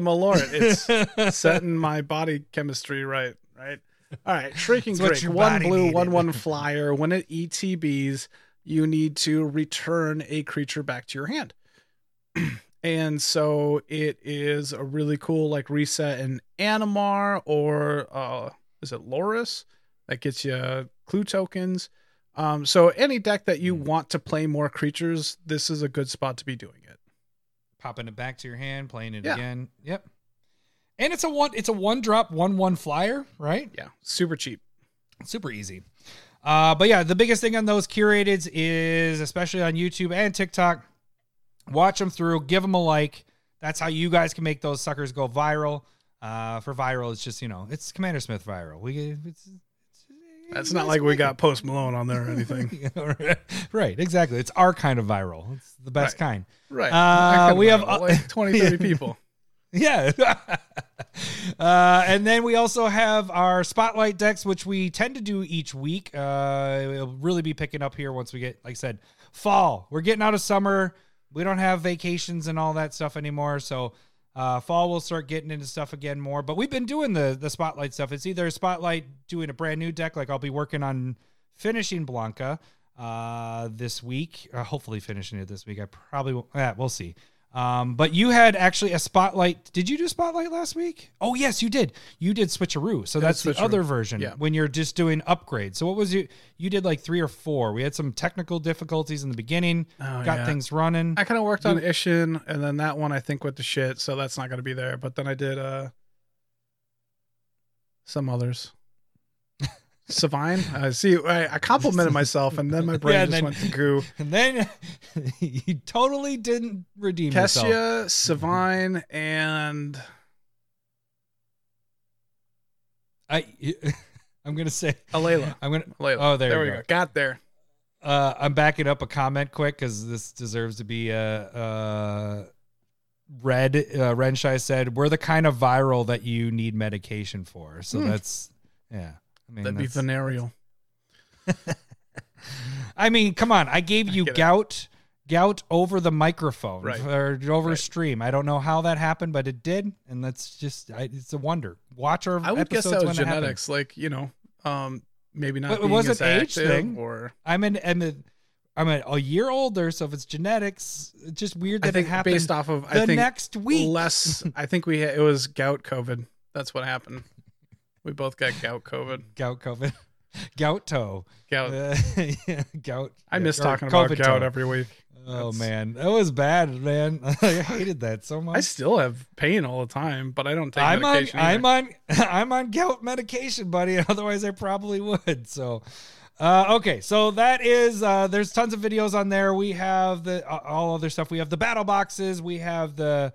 Malort. It's setting my body chemistry right. All right, Shrieking Drake. One blue, needed. 1/1 flyer. When it ETBs, you need to return a creature back to your hand. And so it is a really cool like reset in Animar or is it Loris that gets you clue tokens. So any deck that you want to play more creatures, this is a good spot to be doing it. Popping it back to your hand, playing it again. Yep. And it's a 1-drop 1/1 flyer, right? Yeah. Super cheap. Super easy. But yeah, the biggest thing on those curateds is, especially on YouTube and TikTok, watch them through, give them a like. That's how you guys can make those suckers go viral. For viral, it's just, it's Commander Smith viral. That's not like we got Post Malone on there or anything. Right, exactly. It's our kind of viral. It's the best kind. Right. We have like 20, 30 people. Yeah. And then we also have our spotlight decks, which we tend to do each week. It'll really be picking up here once we get, like I said, fall. We're getting out of summer. We don't have vacations and all that stuff anymore. So fall, we'll start getting into stuff again more. But we've been doing the spotlight stuff. It's either a spotlight doing a brand new deck, like I'll be working on finishing Blanca this week. Hopefully finishing it this week. I probably won't. Yeah, we'll see. But you had actually a spotlight. Did you do spotlight last week? Oh, yes, you did. You did switcheroo. So that's the other version when you're just doing upgrades. So what was you did like 3 or 4. We had some technical difficulties in the beginning, got things running. I kind of worked on Ishin, and then that one I think went to shit. So that's not going to be there. But then I did, some others. Savine. I complimented myself, and then my brain went to goo. And then you totally didn't redeem yourself. Kessia, Savine, and I'm gonna say Alayla. Alayla. Oh, there we go. Got there. I'm backing up a comment quick because this deserves to be read. Renshai said, "We're the kind of viral that you need medication for." So that's that'd be venereal. I mean, come on. I gave you gout over the microphone or over stream. I don't know how that happened, but it did. And that's just, it's a wonder. Watch our episodes. I would guess that was genetics. Like, maybe not. But it was an age thing. Or I'm a year older, so if it's genetics, it's just weird that it happened based off of next week. I think it was gout COVID. That's what happened. We both got gout COVID. Gout toe. Gout. Yeah, gout. I miss talking about COVID gout toe. Every week. Oh, man. That was bad, man. I hated that so much. I still have pain all the time, but I don't take medication. I'm on gout medication, buddy. Otherwise, I probably would. So, okay. So that is, there's tons of videos on there. We have all other stuff. We have the battle boxes. We have the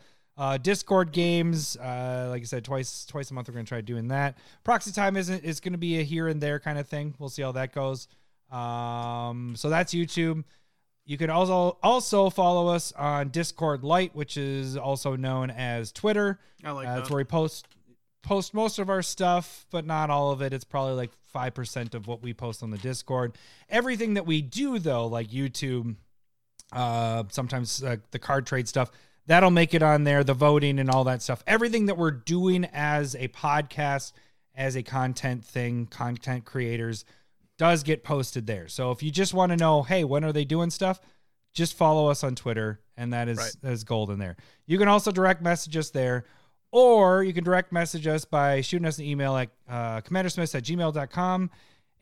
Discord games, like I said, twice a month we're going to try doing that. Proxy time it's going to be a here and there kind of thing. We'll see how that goes. So that's YouTube. You can also follow us on Discord Lite, which is also known as Twitter. I like that. That's where we post most of our stuff, but not all of it. It's probably like 5% of what we post on the Discord. Everything that we do though, like YouTube, sometimes the card trade stuff, that'll make it on there, the voting and all that stuff. Everything that we're doing as a podcast, as a content thing, content creators, does get posted there. So if you just want to know, hey, when are they doing stuff, just follow us on Twitter, and that is golden there. You can also direct message us there, Or you can direct message us by shooting us an email at commandersmiths@gmail.com.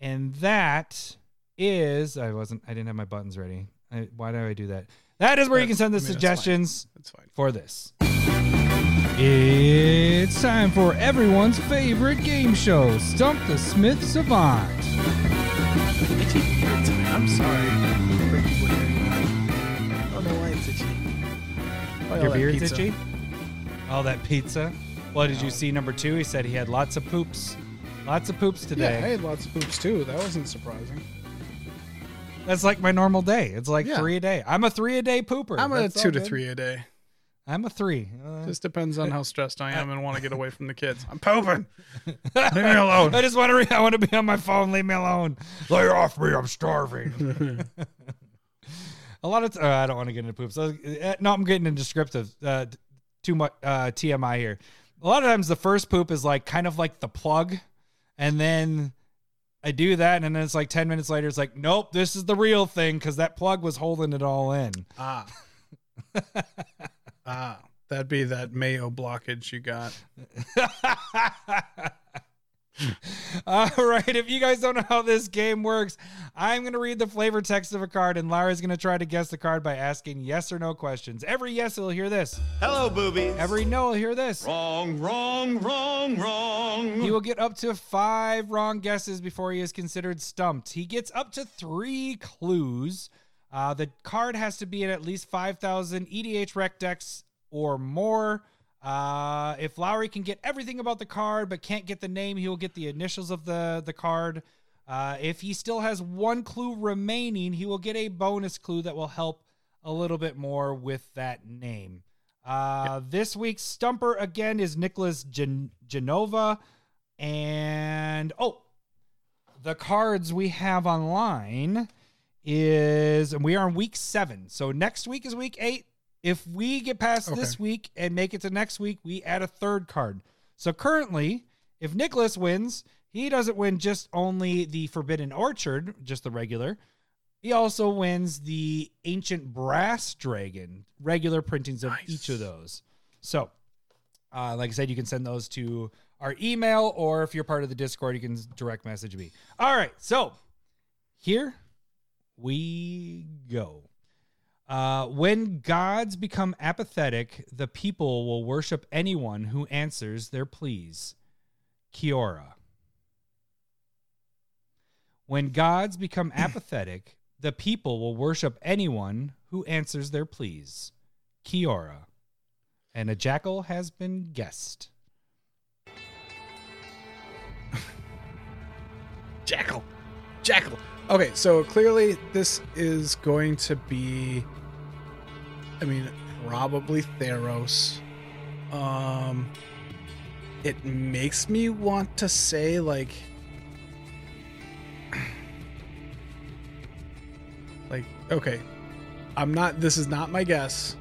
And that is, I didn't have my buttons ready. Why did I do that? That is where you can send the suggestions for this. It's time for everyone's favorite game show, Stump the Smith Savant. I'm sorry. I don't know why it's itchy. Your beard's itchy? All that pizza. Well, did you see number 2? He said he had lots of poops. Lots of poops today. Yeah, I had lots of poops too. That wasn't surprising. That's like my normal day. It's like 3 a day. I'm a 3 a day pooper. I'm a 2 to 3 a day. I'm a 3. Just depends on how stressed I am and want to get away from the kids. I'm pooping. Leave me alone. I just want to. I want to be on my phone. Leave me alone. Lay off me. I'm starving. A lot of. I don't want to get into poops. No, I'm getting into descriptive. Too much TMI here. A lot of times the first poop is like kind of like the plug, and then I do that, and then it's like 10 minutes later, it's like, nope, this is the real thing because that plug was holding it all in. That'd be that mayo blockage you got. All right, if you guys don't know how this game works, I'm going to read the flavor text of a card, and Lara's going to try to guess the card by asking yes or no questions. Every yes, he'll hear this. Hello, boobies. Every no, he'll hear this. Wrong, wrong, wrong, wrong. He will get up to 5 wrong guesses before he is considered stumped. He gets up to 3 clues. The card has to be in at least 5,000 EDH rec decks or more. If Lowry can get everything about the card but can't get the name, he will get the initials of the card. If he still has 1 clue remaining, he will get a bonus clue that will help a little bit more with that name. This week's stumper, again, is Nicholas Genova. And, the cards we have online is, and we are on week 7. So next week is week 8. If we get past this week and make it to next week, we add a 3rd card. So currently, if Nicholas wins, he doesn't win just only the Forbidden Orchard, just the regular. He also wins the Ancient Brass Dragon, regular printings of each of those. So, like I said, you can send those to our email, or if you're part of the Discord, you can direct message me. All right, so here we go. When gods become apathetic, the people will worship anyone who answers their pleas. Kiora. When gods become apathetic, the people will worship anyone who answers their pleas. Kiora. And a jackal has been guessed. Jackal. Jackal. Okay, so clearly this is going to be, probably Theros. It makes me want to say, okay, this is not my guess,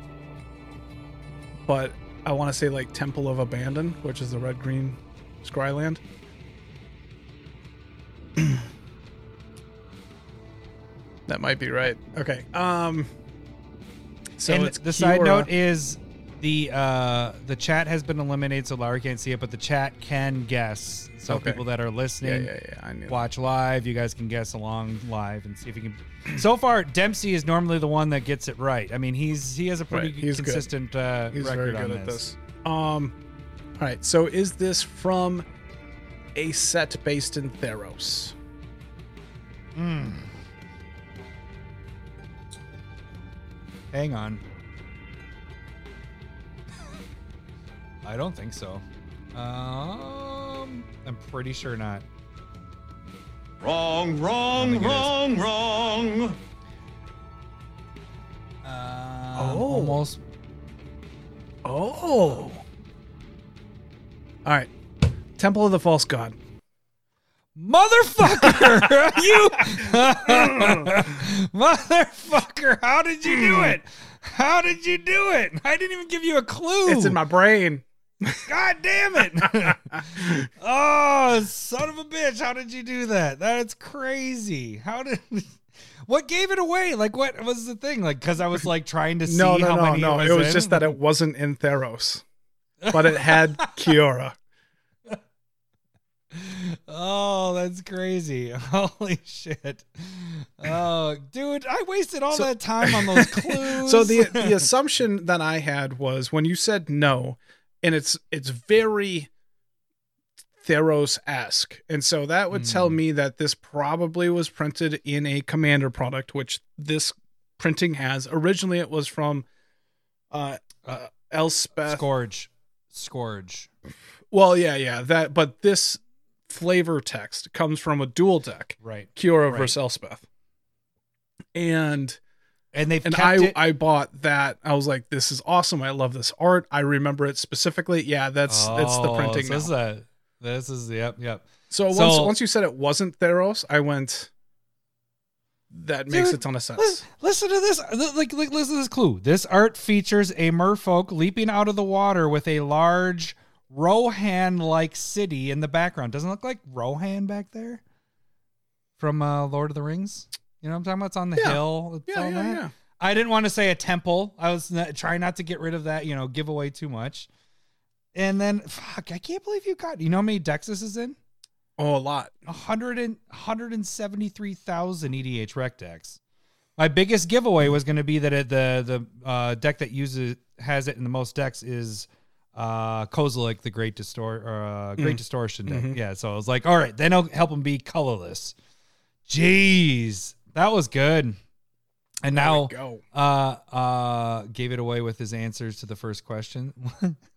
but I want to say, Temple of Abandon, which is the red-green Scryland. That might be right. Okay. So the side note is the chat has been eliminated, so Larry can't see it, but the chat can guess. So people that are listening, watch live. You guys can guess along live and see if you can. So far, Dempsey is normally the one that gets it right. He has a pretty consistent good. He's record very good on this. At this. All right. So is this from a set based in Theros? Hang on. I don't think so. I'm pretty sure not. Wrong, wrong, wrong, wrong. Almost. All right. Temple of the False God. Motherfucker! You motherfucker! How did you do it? How did you do it? I didn't even give you a clue. It's in my brain. God damn it! Oh, son of a bitch! How did you do that? That's crazy. What gave it away? What was the thing? Because I was trying to see how many. No. It was just that it wasn't in Theros. but it had Kiora. Oh, that's crazy. Holy shit. Oh, dude, I wasted all that time on those clues. So the assumption that I had was when you said no, and it's very Theros-esque. And so that would tell me that this probably was printed in a Commander product, which this printing has. Originally, it was from Elspeth. Scourge. Well, yeah. But this flavor text comes from a dual deck, right? Kiora versus Elspeth, and I bought that. I was like, "This is awesome! I love this art. I remember it specifically." Yeah, that's the printing. So this is yep. So once you said it wasn't Theros, I went. That makes a ton of sense. Listen to this. Like, listen to this clue. This art features a merfolk leaping out of the water with a large Rohan-like city in the background. Doesn't it look like Rohan back there from Lord of the Rings? You know what I'm talking about? It's on the hill. Yeah. I didn't want to say a temple. I was trying not to get rid of that, give away too much. And then, fuck, I can't believe you got, you know how many decks this is in? Oh, a lot. 173,000 EDH rec decks. My biggest giveaway was going to be that the deck that has it in the most decks is Kozilek, the Great Distortion deck. Mm-hmm. Yeah, so I was like, all right, then I'll help him be colorless. Jeez, that was good. And now gave it away with his answers to the first question.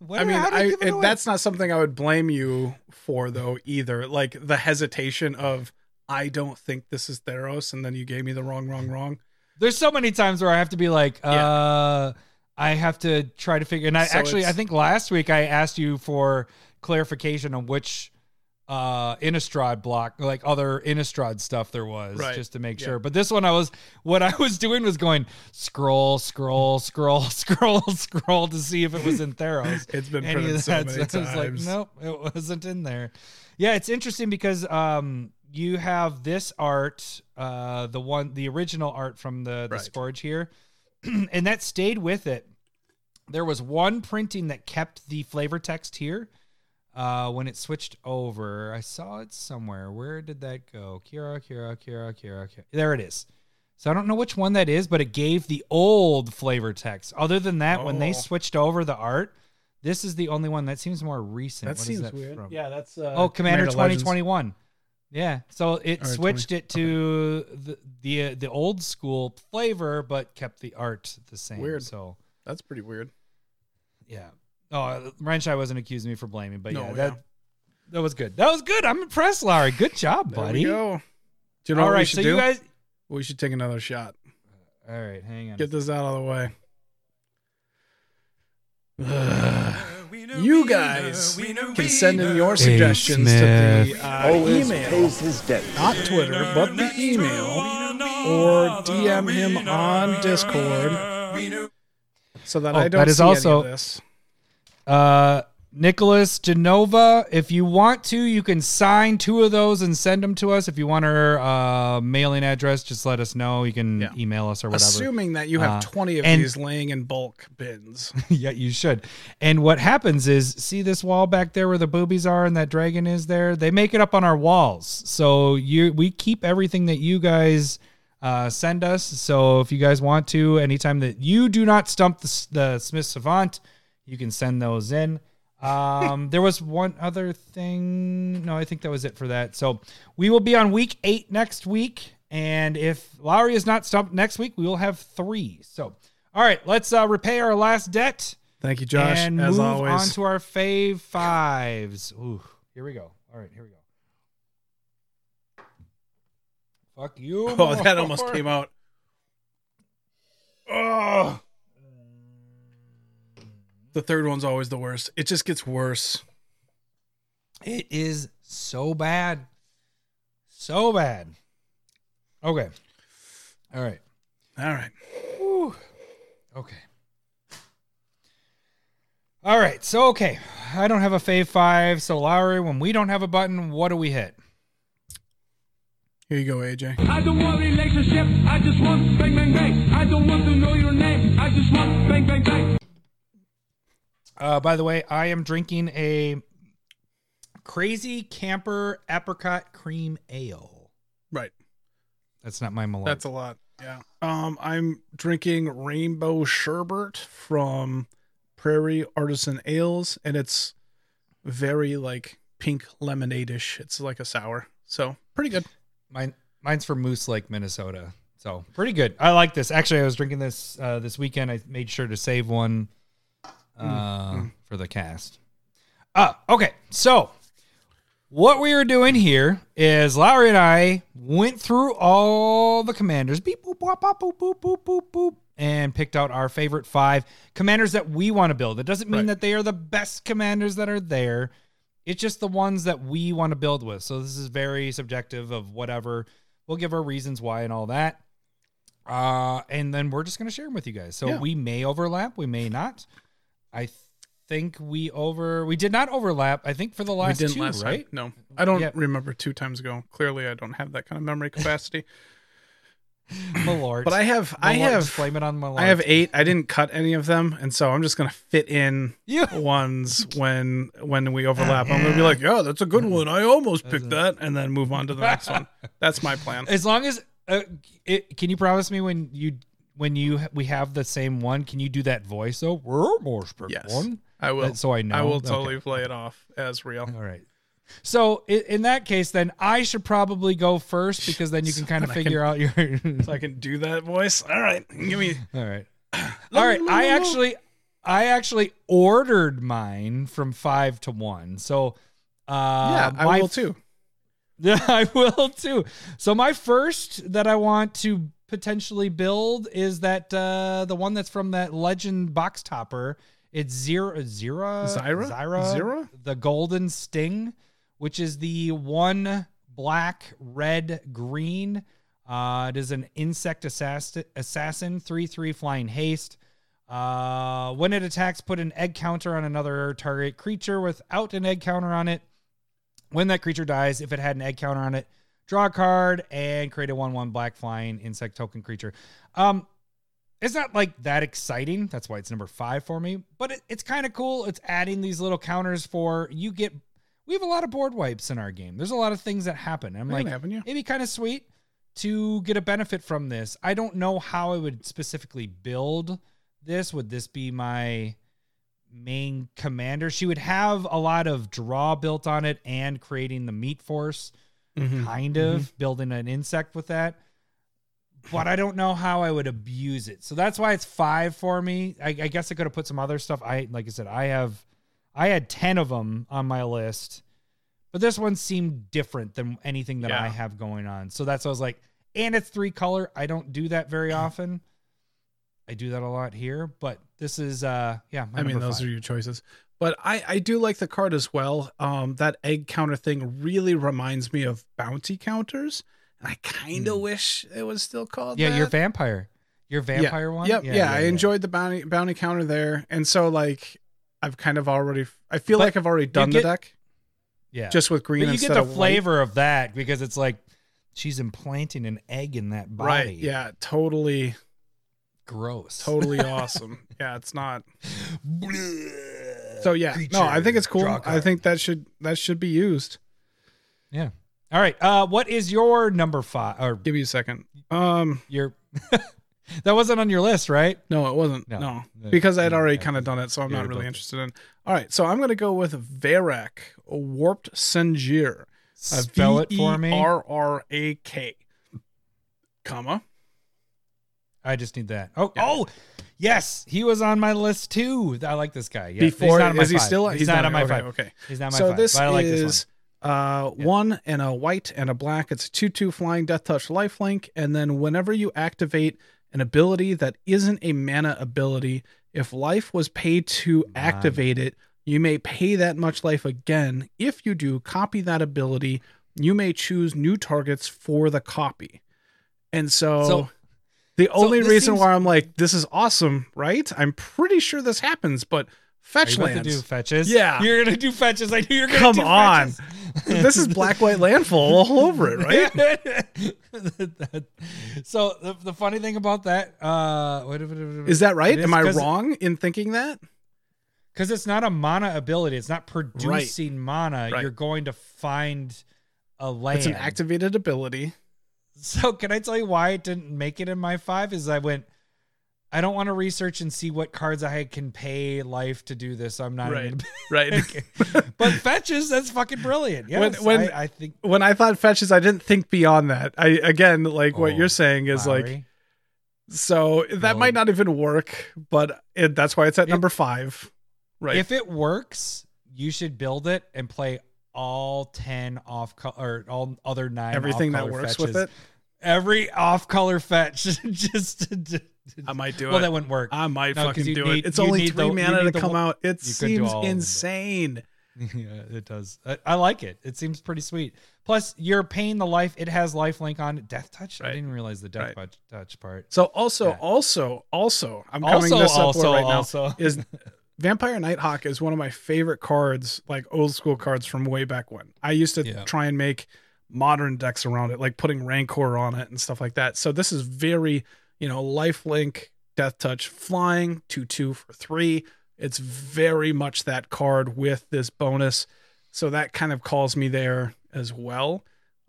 That's not something I would blame you for, though, either. Like the hesitation of, I don't think this is Theros, and then you gave me the wrong. There's so many times where I have to be like, I have to try to figure. And I think last week I asked you for clarification on which Innistrad block, like other Innistrad stuff there was, just to make sure. But this one, what I was doing was going scroll to see if it was in Theros. It's been printed so many times. I was like, nope, it wasn't in there. Yeah, it's interesting because you have this art, the original art from the Scourge here, and that stayed with it. There was one printing that kept the flavor text here. When it switched over, I saw it somewhere. Where did that go? Kiora. There it is. So I don't know which one that is, but it gave the old flavor text. Other than that, when they switched over the art, this is the only one that seems more recent. What seems weird. From? Yeah, that's Commander 2021. Legends. Yeah, so it switched it to the old school flavor, but kept the art the same. Weird. So that's pretty weird. Yeah. Oh, Renshai wasn't accusing me for blaming, but that was good. That was good. I'm impressed, Larry. Good job, buddy. There we go. Do you know what we should do? We should take another shot. All right, hang on. Get this out of the way. You guys can send in your suggestions to the email, not Twitter, but the email, or DM him on Discord, so that I don't see any of this. Nicholas Genova, if you want to, you can sign 2 of those and send them to us. If you want our mailing address, just let us know. You can email us or whatever. Assuming that you have 20 of these laying in bulk bins. Yeah, you should. And what happens is, see this wall back there where the boobies are and that dragon is there? They make it up on our walls. So we keep everything that you guys send us. So if you guys want to, anytime that you do not stump the Smith Savant, you can send those in. There was one other thing. No, I think that was it for that. So we will be on week 8 next week. And if Lowry is not stumped next week, we will have 3. So, all right, let's repay our last debt. Thank you, Josh. And as always, move on to our fave 5s. Ooh, here we go. All right, here we go. Fuck you. Oh, that almost came out. Ugh. The 3rd one's always the worst. It just gets worse. It is so bad. So bad. Okay. All right. Whew. Okay. All right. So, okay. I don't have a fave 5. So, Lowry, when we don't have a button, what do we hit? Here you go, AJ. I don't want relationship. I just want bang, bang, bang. I don't want to know your name. I just want bang, bang, bang. By the way, I am drinking a Crazy Camper Apricot Cream Ale. Right. That's not my Malort. That's a lot. Yeah. I'm drinking Rainbow Sherbet from Prairie Artisan Ales, and it's very like pink lemonade-ish. It's like a sour. So pretty good. Mine's from Moose Lake, Minnesota. So pretty good. I like this. Actually, I was drinking this this weekend. I made sure to save one for the cast. Okay. So what we are doing here is Lowry and I went through all the commanders, beep, boop, boop, boop, boop, boop, boop, boop, and picked out our favorite 5 commanders that we want to build. It doesn't mean that they are the best commanders that are there. It's just the ones that we want to build with. So this is very subjective of whatever. We'll give our reasons why and all that. And then we're just going to share them with you guys. So we may overlap. We may not. I think we did not overlap. I think for the last 2, last right? Time. No, I don't remember 2 times ago. Clearly, I don't have that kind of memory capacity. Malort. But I have blame it on Malort. I have 8. I didn't cut any of them, and so I'm just gonna fit in ones when we overlap. I'm gonna be like, yeah, that's a good one. I almost picked that, and then move on to the next one. That's my plan. As long as can you promise me when we have the same one? Can you do that voice? So we're more one. I will. So I know. I will totally play it off as real. All right. So in that case, then I should probably go first because then you can kind of figure out your. So I can do that voice. All right, give me. All right, all right. I actually ordered mine from 5 to 1. So I will too. Yeah, I will too. So my first that I want to potentially build is that the one that's from that Legend box topper. It's Zyra, the Golden Sting, which is the 1 black, red, green. It is an insect assassin, 3/3 flying haste. When it attacks, put an egg counter on another target creature without an egg counter on it. When that creature dies, if it had an egg counter on it, draw a card and create a 1/1 black flying insect token creature. It's not like that exciting. That's why it's number 5 for me, but it's kind of cool. It's adding these little counters for you get. We have a lot of board wipes in our game. There's a lot of things that happen. I'm like, it'd be kind of sweet to get a benefit from this. I don't know how I would specifically build this. Would this be my main commander? She would have a lot of draw built on it and creating the meat force, building an insect with that. But I don't know how I would abuse it. So that's why it's 5 for me. I guess I could have put some other stuff. I had 10 of them on my list, but this one seemed different than anything that I have going on. So that's what I was like, and it's 3 color. I don't do that very often. I do that a lot here, but this is, my number 5. Those are your choices, but I do like the card as well. That egg counter thing really reminds me of bounty counters. And I kind of wish it was still called that. Your vampire one. Yep. Yeah, I enjoyed the bounty counter there. And so like, I've kind of already, I feel like I've already done the deck. Yeah. Just with green instead of white. You get the flavor of that because it's like she's implanting an egg in that body. Right. Yeah. Totally gross. Totally awesome. Yeah. It's not. So yeah. Creature, no, I think it's cool. I think that should be used. Yeah. All right. What is your number 5? Or give me a second. Your that wasn't on your list, right? No, it wasn't. No. Because I'd already kind of done it, so I'm not really interested in. All right. So I'm going to go with Varrak, Warped Senjir. Spell it for me. Verrak, comma. I just need that. Oh, yes. He was on my list too. I like this guy. Yeah. Before, is he still? He's not on my 5. Okay. He's not my 5. So this is. 1 and a white and a black. It's a 2/2 flying death touch lifelink. And then whenever you activate an ability that isn't a mana ability, if life was paid to activate it, you may pay that much life again. If you do copy that ability, you may choose new targets for the copy. And so the only reason why I'm like, this is awesome, right? I'm pretty sure this happens, but fetch lands. To do fetches. Yeah. You're going to do fetches. I knew you were going to do fetches. Come on. This is black, white, landfall all over it, right? So the funny thing about that, is that right? Am I wrong in thinking that? Because it's not a mana ability. It's not producing mana. Right. You're going to find a land. It's an activated ability. So can I tell you why it didn't make it in my five? Is I went, I don't want to research and see what cards I can pay life to do this. I'm not But fetches, that's fucking brilliant. Yes, when I think when I thought fetches, I didn't think beyond that. What you're saying is Lowry. Like, so that might not even work, but that's why it's at number five. Right. If it works, you should build it and play all 10 off color or all other 9. Everything that works fetches. With it. Every off color fetch. Just to, I might do it. Well, that wouldn't work. I might fucking do it. It's only 3 mana to come out. It seems insane. Yeah, it does. I like it. It seems pretty sweet. Plus, you're paying the life. It has lifelink on it. Death touch? Right. I didn't realize the death touch part. So also, I'm coming this up right now. Is Vampire Nighthawk is one of my favorite cards, like old school cards from way back when. I used to try and make modern decks around it, like putting Rancor on it and stuff like that. So this is very, lifelink, death touch, flying, 2/2 for 3. It's very much that card with this bonus. So that kind of calls me there as well.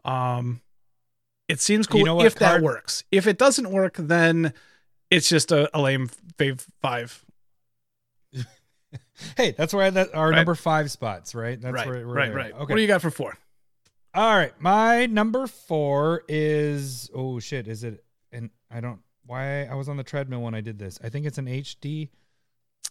It seems cool if that works. If it doesn't work, then it's just a lame fave 5. Hey, that's where our number 5 spots, right? That's where we're right. Okay. What do you got for 4? All right. My number 4 is, is it? And I don't, why I was on the treadmill when I did this. I think it's an HD.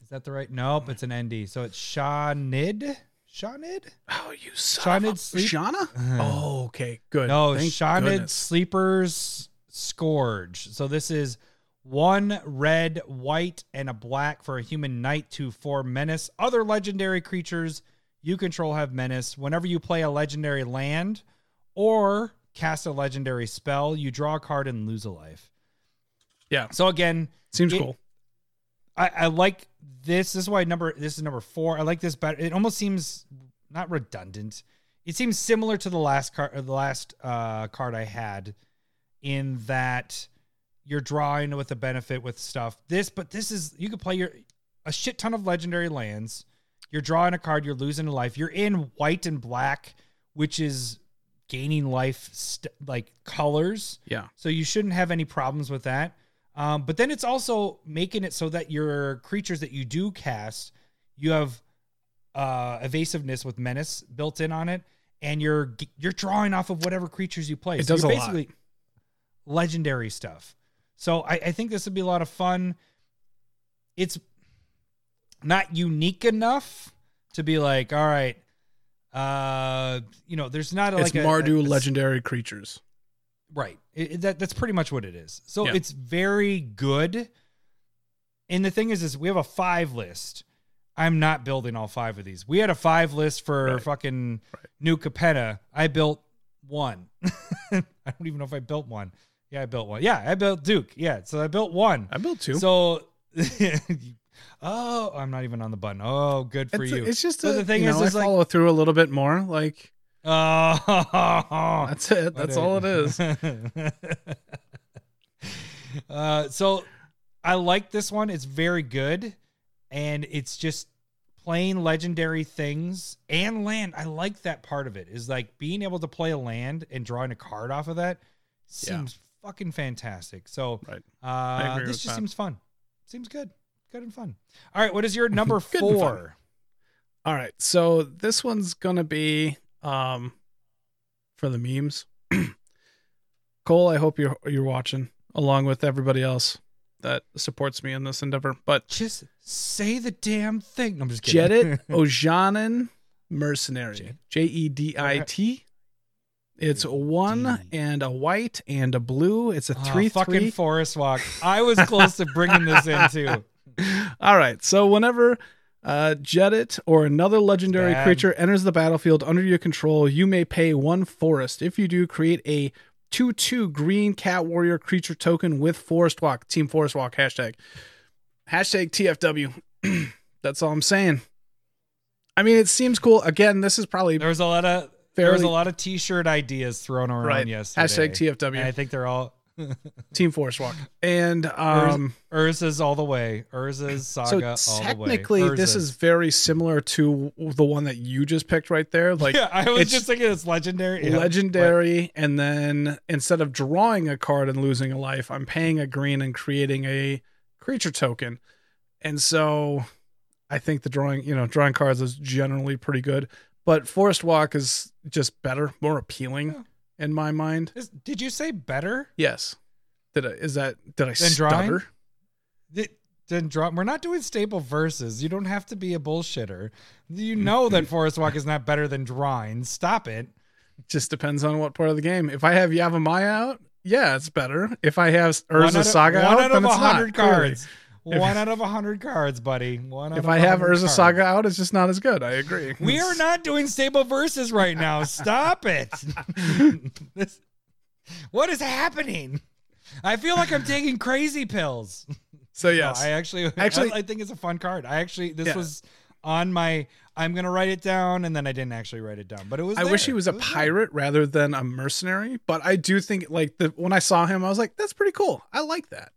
Is that the right? Nope, it's an ND. So it's Shanid. Shanid? Oh, you son of a... Shana? Oh, okay. Good. No, Shanid goodness. Sleeper's Scourge. So this is 1 red, white, and a black for a human knight 2/4 menace. Other legendary creatures you control have menace. Whenever you play a legendary land or cast a legendary spell, you draw a card and lose a life. Yeah. So again, seems cool. I like this. This is number 4. I like this better. It almost seems not redundant. It seems similar to the last card, card I had, in that you're drawing with a benefit with stuff. This is, you could play a shit ton of legendary lands. You're drawing a card. You're losing a life. You're in white and black, which is gaining life, like colors. Yeah. So you shouldn't have any problems with that. But then it's also making it so that your creatures that you do cast, you have evasiveness with menace built in on it. And you're drawing off of whatever creatures you play. It does a basically lot. Legendary stuff. So I think this would be a lot of fun. It's not unique enough to be like, all right, there's not like Mardu legendary creatures. Right. That's pretty much what it is. So it's very good. And the thing is we have a 5 list. I'm not building all 5 of these. We had a 5 list for fucking New Capenna. I built 1. I don't even know if I built 1. Yeah, I built 1. Yeah, I built Duke. Yeah, so I built 1. I built 2. So, I'm not even on the button. Oh, good for you. It's just the thing is I follow through a little bit more. Like, that's it. That's all it is. So I like this one. It's very good. And it's just playing legendary things and land. I like that part of it, is like being able to play a land and drawing a card off of that seems fucking fantastic. So this just seems fun. Seems good. Good and fun. All right. What is your number 4? All right. So this one's going to be... for the memes. Cole, I hope you're watching along with everybody else that supports me in this endeavor, but just say the damn thing. No, I'm just kidding. Jedit Ojanen Mercenary. Jedit. It's 1 and a white and a blue. It's a 3/3 fucking forest walk. I was close to bringing this in too. All right. So whenever Jedit or another legendary creature enters the battlefield under your control, you may pay 1 forest. If you do, create a 2/2 green cat warrior creature token with Forest Walk. Team Forest Walk hashtag TFW. That's all I'm saying. I mean, it seems cool. Again, this is probably there was a lot of t-shirt ideas thrown around yesterday. Hashtag TFW. And I think they're all Team Forest Walk. And Urza's all the way. Urza's Saga so all the way. Technically, this is very similar to the one that you just picked right there. Like, yeah, I was just thinking it's legendary. Legendary, right. And then instead of drawing a card and losing a life, I'm paying a green and creating a creature token. And so I think the drawing cards is generally pretty good. But Forest Walk is just better, more appealing. Yeah. In my mind. Did you say better? Yes. Did I stutter? We're not doing staple verses. You don't have to be a bullshitter. You know that Forest Walk is not better than drawing. Stop it. Just depends on what part of the game. If I have Yavimaya out, yeah, it's better. If I have Urza's Saga out, then it's not. One out of 100 cards, buddy. If I have Urza's Saga out, it's just not as good. I agree. We are not doing stable verses right now. Stop it. What is happening? I feel like I'm taking crazy pills. So, yes. No, I think it's a fun card. This was on my... I'm going to write it down, and then I didn't actually write it down. But it was. I wish he was a pirate rather than a mercenary, but I do think, like, when I saw him, I was like, that's pretty cool. I like that.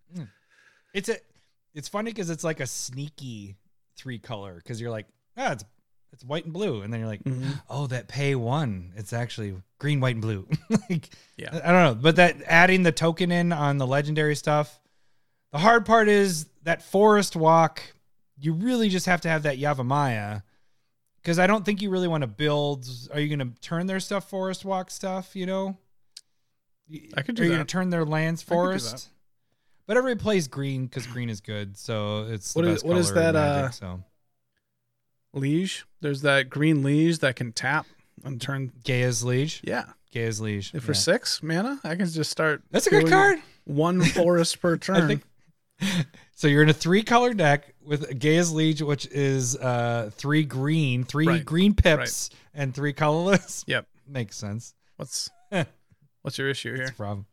It's funny because it's like a sneaky 3-color because you're like, it's white and blue. And then you're like, that pay one. It's actually green, white, and blue. I don't know. But that adding the token in on the legendary stuff, the hard part is that Forest Walk, you really just have to have that Yavimaya because I don't think you really want to build. Are you going to turn their stuff Forest Walk stuff, you know? I could do that. Are you going to turn their lands Forest? But everybody plays green because green is good. So it's what is that? Magic, Liege? There's that green Liege that can tap and turn Gaea's Liege. Yeah, Gaea's Liege. If for 6 mana, I can just start. That's a good card. 1 forest per turn. So you're in a 3-color deck with Gaea's Liege, which is 3 green pips and 3 colorless. Yep, makes sense. What's your issue here? That's a problem.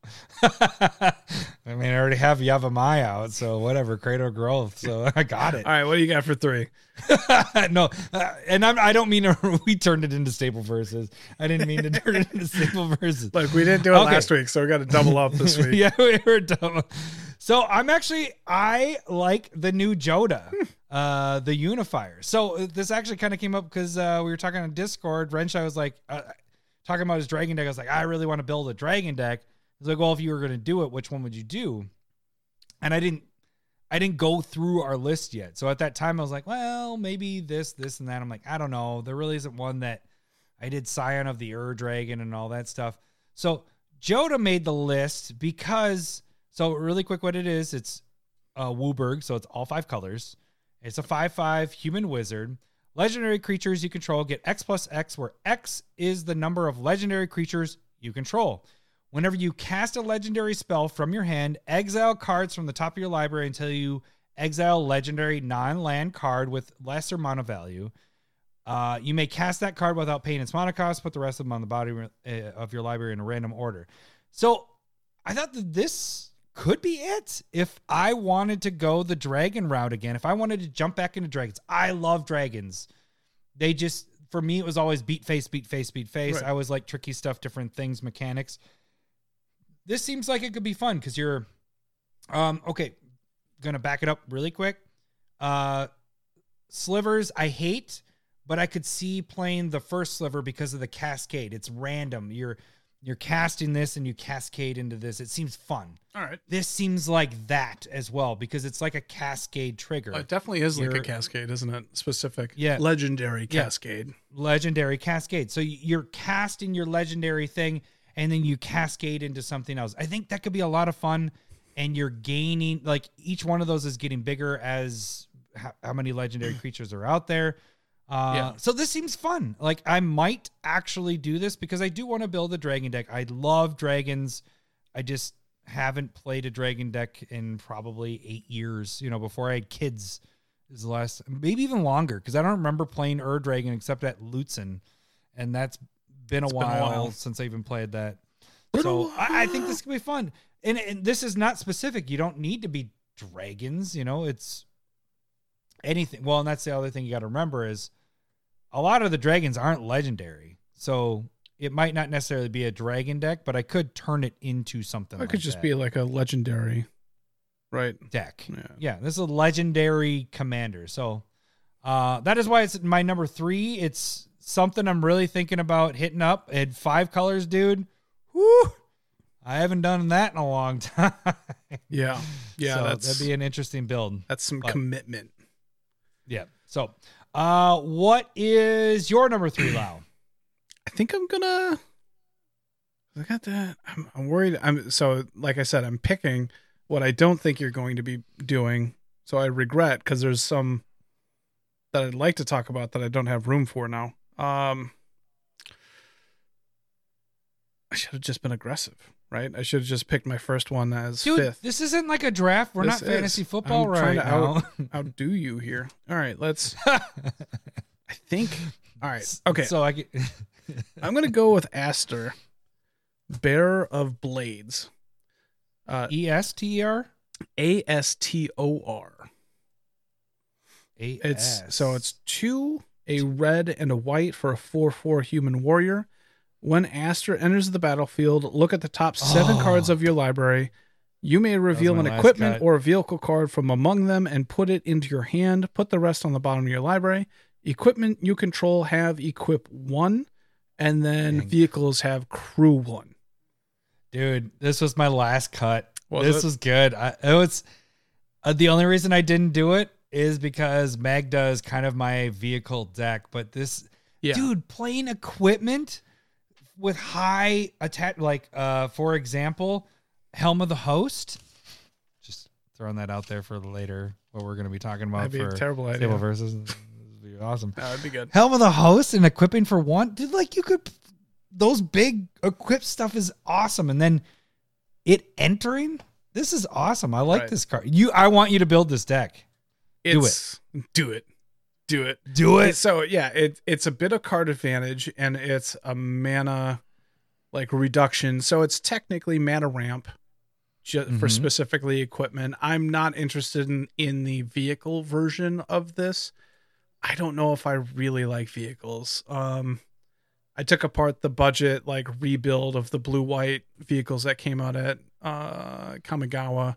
I mean, I already have Yavimaya out, so whatever, Kratos Growth. So I got it. All right, what do you got for 3? No, and I don't mean we turned it into staple verses. I didn't mean to turn it into staple verses. Look, we didn't do it last week, so we got to double up this week. Yeah, we were double. So I like the new Joda, the Unifier. So this actually kind of came up because we were talking on Discord. Renshai was like... talking about his dragon deck. I was like, I really want to build a dragon deck. He's like, well, if you were going to do it, which one would you do? And I didn't go through our list yet. So at that time I was like, well, maybe this and that. I'm like, I don't know. There really isn't one that I did Scion of the Ur-Dragon and all that stuff. So Joda made the list because, so really quick what it is, it's Wooburg. So it's all 5 colors. It's a 5/5 human wizard. Legendary creatures you control get X+X, where X is the number of legendary creatures you control. Whenever you cast a legendary spell from your hand, exile cards from the top of your library until you exile legendary non-land card with lesser mana value. You may cast that card without paying its mana cost, put the rest of them on the body of your library in a random order. So I thought that this could be it. If I wanted to go the dragon route again, if I wanted to jump back into dragons, I love dragons. They just, for me, it was always beat face. Right. I always like tricky stuff, different things, mechanics. This seems like it could be fun because you're, going to back it up really quick. Slivers, I hate, but I could see playing the first sliver because of the cascade. It's random. You're casting this and you cascade into this. It seems fun. All right. This seems like that as well, because it's like a cascade trigger. Well, it definitely is like a cascade, isn't it? Specific. Yeah. Legendary cascade. Yeah. Legendary cascade. So you're casting your legendary thing and then you cascade into something else. I think that could be a lot of fun, and you're gaining, like, each one of those is getting bigger as how many legendary creatures are out there. So this seems fun. Like, I might actually do this because I do want to build a dragon deck. I love dragons. I just haven't played a dragon deck in probably 8 years, before I had kids is the last, maybe even longer. 'Cause I don't remember playing Ur-Dragon except at Lutzen. And that's been a while since I even played that. So I think this could be fun. And this is not specific. You don't need to be dragons. It's anything. Well, and that's the other thing you got to remember is, a lot of the dragons aren't legendary. So It might not necessarily be a dragon deck, but I could turn it into something. It could just be like a legendary, right? Deck. Yeah, this is a legendary commander. So that is why it's my number 3. It's something I'm really thinking about hitting up. It had 5 colors, dude. Woo! I haven't done that in a long time. Yeah, so that'd be an interesting build. That's some commitment. Yeah. So, what is your number 3, Lau? I think I'm gonna. I got that. I'm worried. So, like I said, I'm picking what I don't think you're going to be doing. So I regret, because there's some that I'd like to talk about that I don't have room for now. I should have just been aggressive, right? I should have just picked my first one as 5th. This isn't like a draft. We're not fantasy football right now. Outdo you here. All right, let's. I think. All right. Okay. So I'm going to go with Aster, Bearer of Blades. E-S-T-E-R? A-S-T-O-R. A-S. It's 2, a red and a white for a 4/4 human warrior. When Aster enters the battlefield, look at the top 7 cards of your library. You may reveal an equipment or a vehicle card from among them and put it into your hand. Put the rest on the bottom of your library. Equipment you control have equip 1, and then vehicles have crew 1. Dude, this was my last cut. Was good. It was the only reason I didn't do it is because Magda is kind of my vehicle deck. But this dude playing equipment with high attack, like for example, Helm of the Host. Just throwing that out there for later. What we're going to be talking about. That'd be a terrible idea. Stable versus. Awesome. That would be good. Helm of the Host and equipping for 1, dude. Like you could, those big equip stuff is awesome, and then it entering. This is awesome. I like this card. I want you to build this deck. Do it. So yeah, it's a bit of card advantage, and it's a mana like reduction. So it's technically mana ramp for specifically equipment. I'm not interested in the vehicle version of this. I don't know if I really like vehicles. I took apart the budget, like rebuild of the blue-white vehicles that came out at Kamigawa.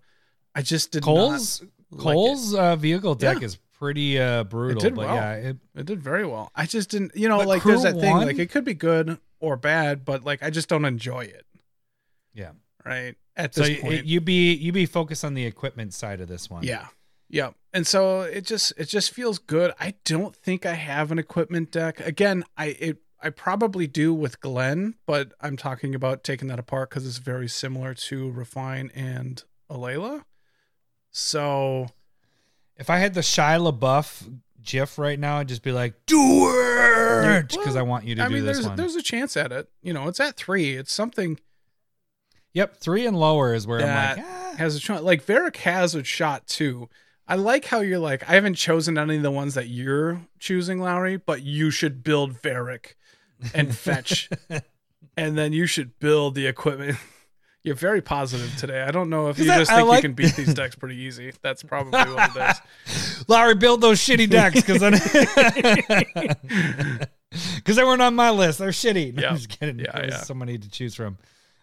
I just did Cole's like vehicle deck is pretty brutal. It did well. Yeah, it did very well. I just didn't, like there's that thing, like it could be good or bad, but like I just don't enjoy it. Yeah. Right. At this point, you'd be focused on the equipment side of this one. Yeah. Yeah. And so it just feels good. I don't think I have an equipment deck. Again, I probably do with Glenn, but I'm talking about taking that apart because it's very similar to Rafine and Alayla. So if I had the Shia LaBeouf GIF right now, I'd just be like, do it! Because I want you to do this one. There's a chance at it. It's at 3. It's something. Yep, 3 and lower is where I'm like, has a shot. Like Varric has a shot too. I like how you're like, I haven't chosen any of the ones that you're choosing, Lowry, but you should build Varric and fetch. And then you should build the equipment. You're very positive today. I don't know if you can beat these decks pretty easy. That's probably what it is. Lowry, build those shitty decks because they weren't on my list. They're shitty. No, I'm just kidding. Yeah, there's so many to choose from.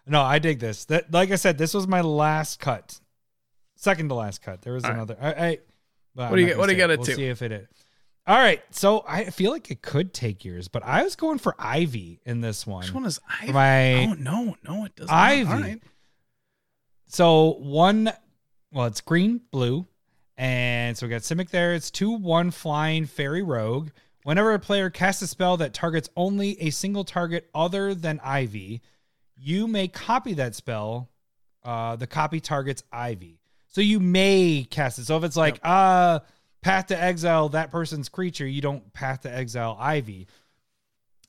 No, I dig this. That, like I said, this was my last cut. Second to last cut. There was another. What do you get? What do you got it to? We'll see if it is. All right. So I feel like it could take yours, but I was going for Ivy in this one. Which one is Ivy? No, it doesn't. Ivy. All right. So it's green, blue. And so we got Simic there. It's 2/1 flying fairy rogue. Whenever a player casts a spell that targets only a single target other than Ivy, you may copy that spell. The copy targets Ivy. So you may cast it. So if it's like, Path to Exile, that person's creature, you don't Path to Exile Ivy.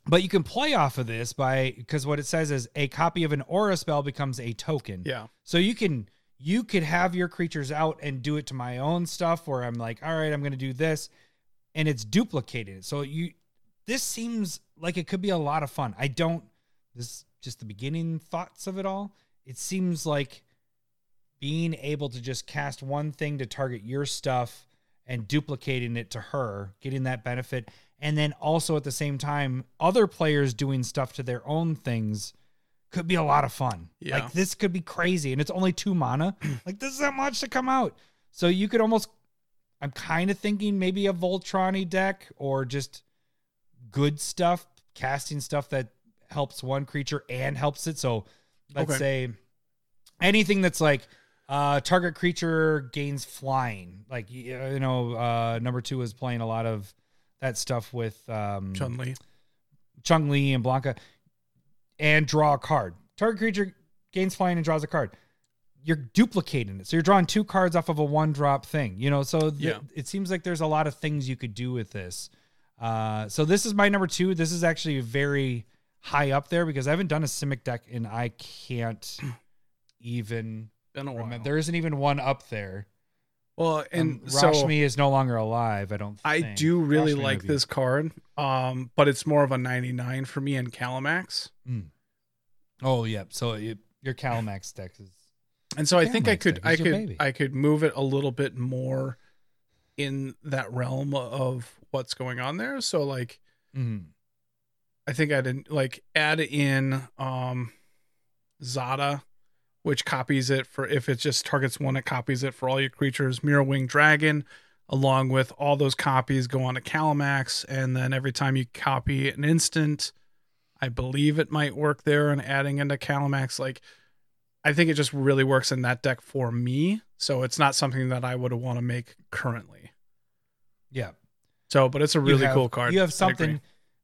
But you can play off of this because what it says is a copy of an aura spell becomes a token. Yeah. So you could have your creatures out and do it to my own stuff where I'm like, all right, I'm going to do this. And it's duplicated. So this seems like it could be a lot of fun. This is just the beginning thoughts of it all. It seems like being able to just cast one thing to target your stuff and duplicating it to her, getting that benefit. And then also at the same time, other players doing stuff to their own things could be a lot of fun. Yeah. Like this could be crazy. And it's only 2 mana. Like this is not much to come out. So you could almost, I'm kind of thinking maybe a Voltron-y deck or just good stuff, casting stuff that helps one creature and helps it. So let's say anything that's like target creature gains flying. Like, you know, number two is playing a lot of that stuff with Chun-Li and Blanca, and draw a card. Target creature gains flying and draws a card. You're duplicating it. So you're drawing 2 cards off of a 1-drop thing, you know? So it seems like there's a lot of things you could do with this. So this is my number 2. This is actually very high up there because I haven't done a Simic deck and I can't even remember. There isn't even one up there. Well, and Rashmi is no longer alive, I don't think. I do really Rashmi like this card, but it's more of a 99 for me in Calamax. Mm. Oh, yeah. So your Calamax deck is... And so Calamax I think I could move it a little bit more in that realm of what's going on there. So, like, I think I didn't, like, add in Zada, which copies it for, if it just targets one, it copies it for all your creatures. Mirrorwing Dragon, along with all those copies, go on to Calamax, and then every time you copy an instant, I believe it might work there, and adding into Calamax, like, I think it just really works in that deck for me, so it's not something that I would want to make currently. Yeah. So, but it's a really cool card. You have something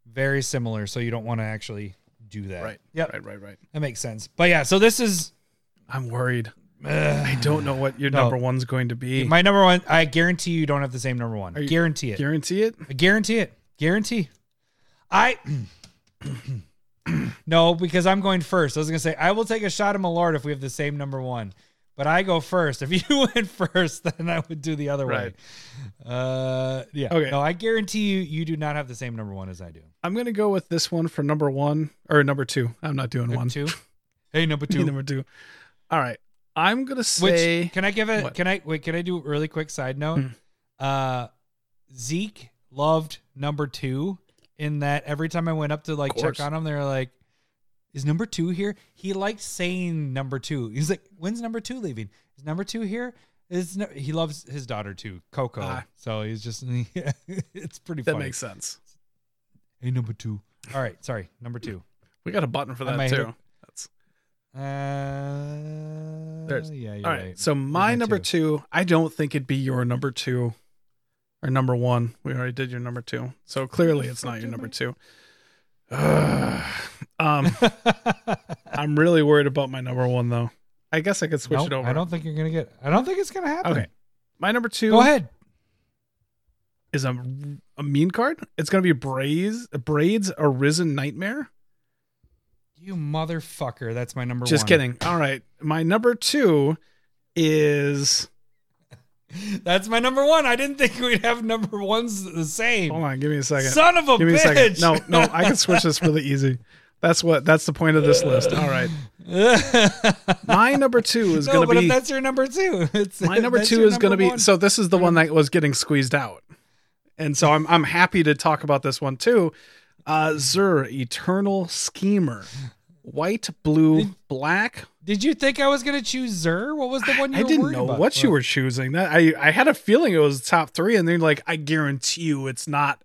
very similar, so you don't want to actually do that. Right, yep. Right. That makes sense. But yeah, so this is... I'm worried. I don't know what your number one's going to be. My number one, I guarantee you don't have the same number one. Guarantee it? I guarantee it. No, because I'm going first. I was going to say, I will take a shot at Malort if we have the same number one. But I go first. If you went first, then I would do the other way. Yeah. Okay. No, I guarantee you do not have the same number one as I do. I'm going to go with this one for number one, or number two. I'm not doing one. Two? Hey, number two. All right. I'm going to say... Can I do a really quick side note? Zeke loved number 2 in that every time I went up to like check on him, they were like, is number 2 here? He liked saying number 2. He's like, when's number 2 leaving? Is number 2 here? He loves his daughter too, Coco. So he's just... it's pretty funny. That makes sense. Hey, number 2. All right. Sorry. Number 2. We got a button for that too. All right. So my number 2, I don't think it'd be your number 2 or number 1. We already did your number 2. So clearly it's not your number 2. I'm really worried about my number 1 though. I guess I could switch it over. I don't think it's going to happen. Okay. My number 2. Go ahead. Is a mean card. It's going to be Braids, Arisen Nightmare. You motherfucker. That's my number 1. Just kidding. All right. My number 2 is... That's my number 1. I didn't think we'd have number 1s the same. Hold on. Give me a second. Son of a bitch. No, I can switch this really easy. That's the point of this list. All right. My number 2 is going to be... No, but if that's your number 2. My number 2 is going to be... So this is the one that was getting squeezed out. And so I'm happy to talk about this one too. Zur, Eternal Schemer. White, blue, black. Did you think I was going to choose Zur? What was the one you were worried about? I didn't know what you were choosing. That I had a feeling it was top 3, and they're like, I guarantee you it's not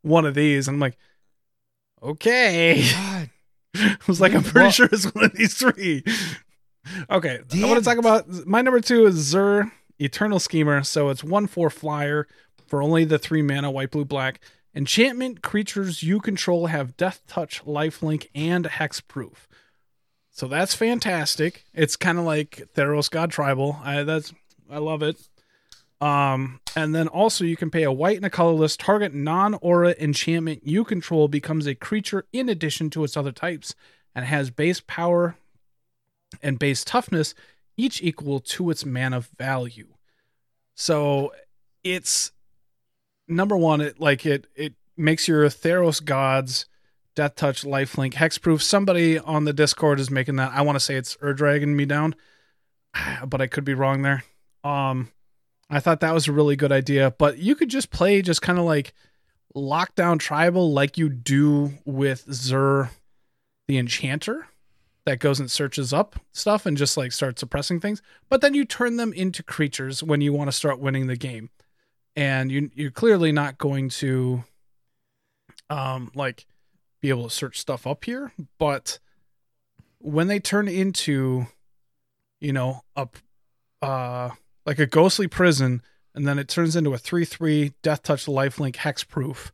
one of these. And I'm like, okay. God. I was like, I'm pretty sure it's one of these 3. Okay. Damn. I want to talk about my number 2 is Zur, Eternal Schemer. So it's 1/4 flyer for only the 3 mana, white, blue, black. Enchantment creatures you control have Death Touch, Lifelink, and Hexproof. So that's fantastic. It's kind of like Theros God Tribal. I love it. And then also you can pay a white and a colorless target non-aura enchantment you control becomes a creature in addition to its other types and has base power and base toughness each equal to its mana value. So it's... Number 1, it makes your Theros gods, Death Touch, Lifelink, Hexproof. Somebody on the Discord is making that. I want to say it's Ur-Dragon me down, but I could be wrong there. I thought that was a really good idea, but you could just play just kind of like lockdown tribal like you do with Xur the Enchanter that goes and searches up stuff and just like starts suppressing things. But then you turn them into creatures when you want to start winning the game. And you're clearly not going to like be able to search stuff up here. But when they turn into, you know, like a ghostly prison, and then it turns into a 3/3 death touch lifelink hexproof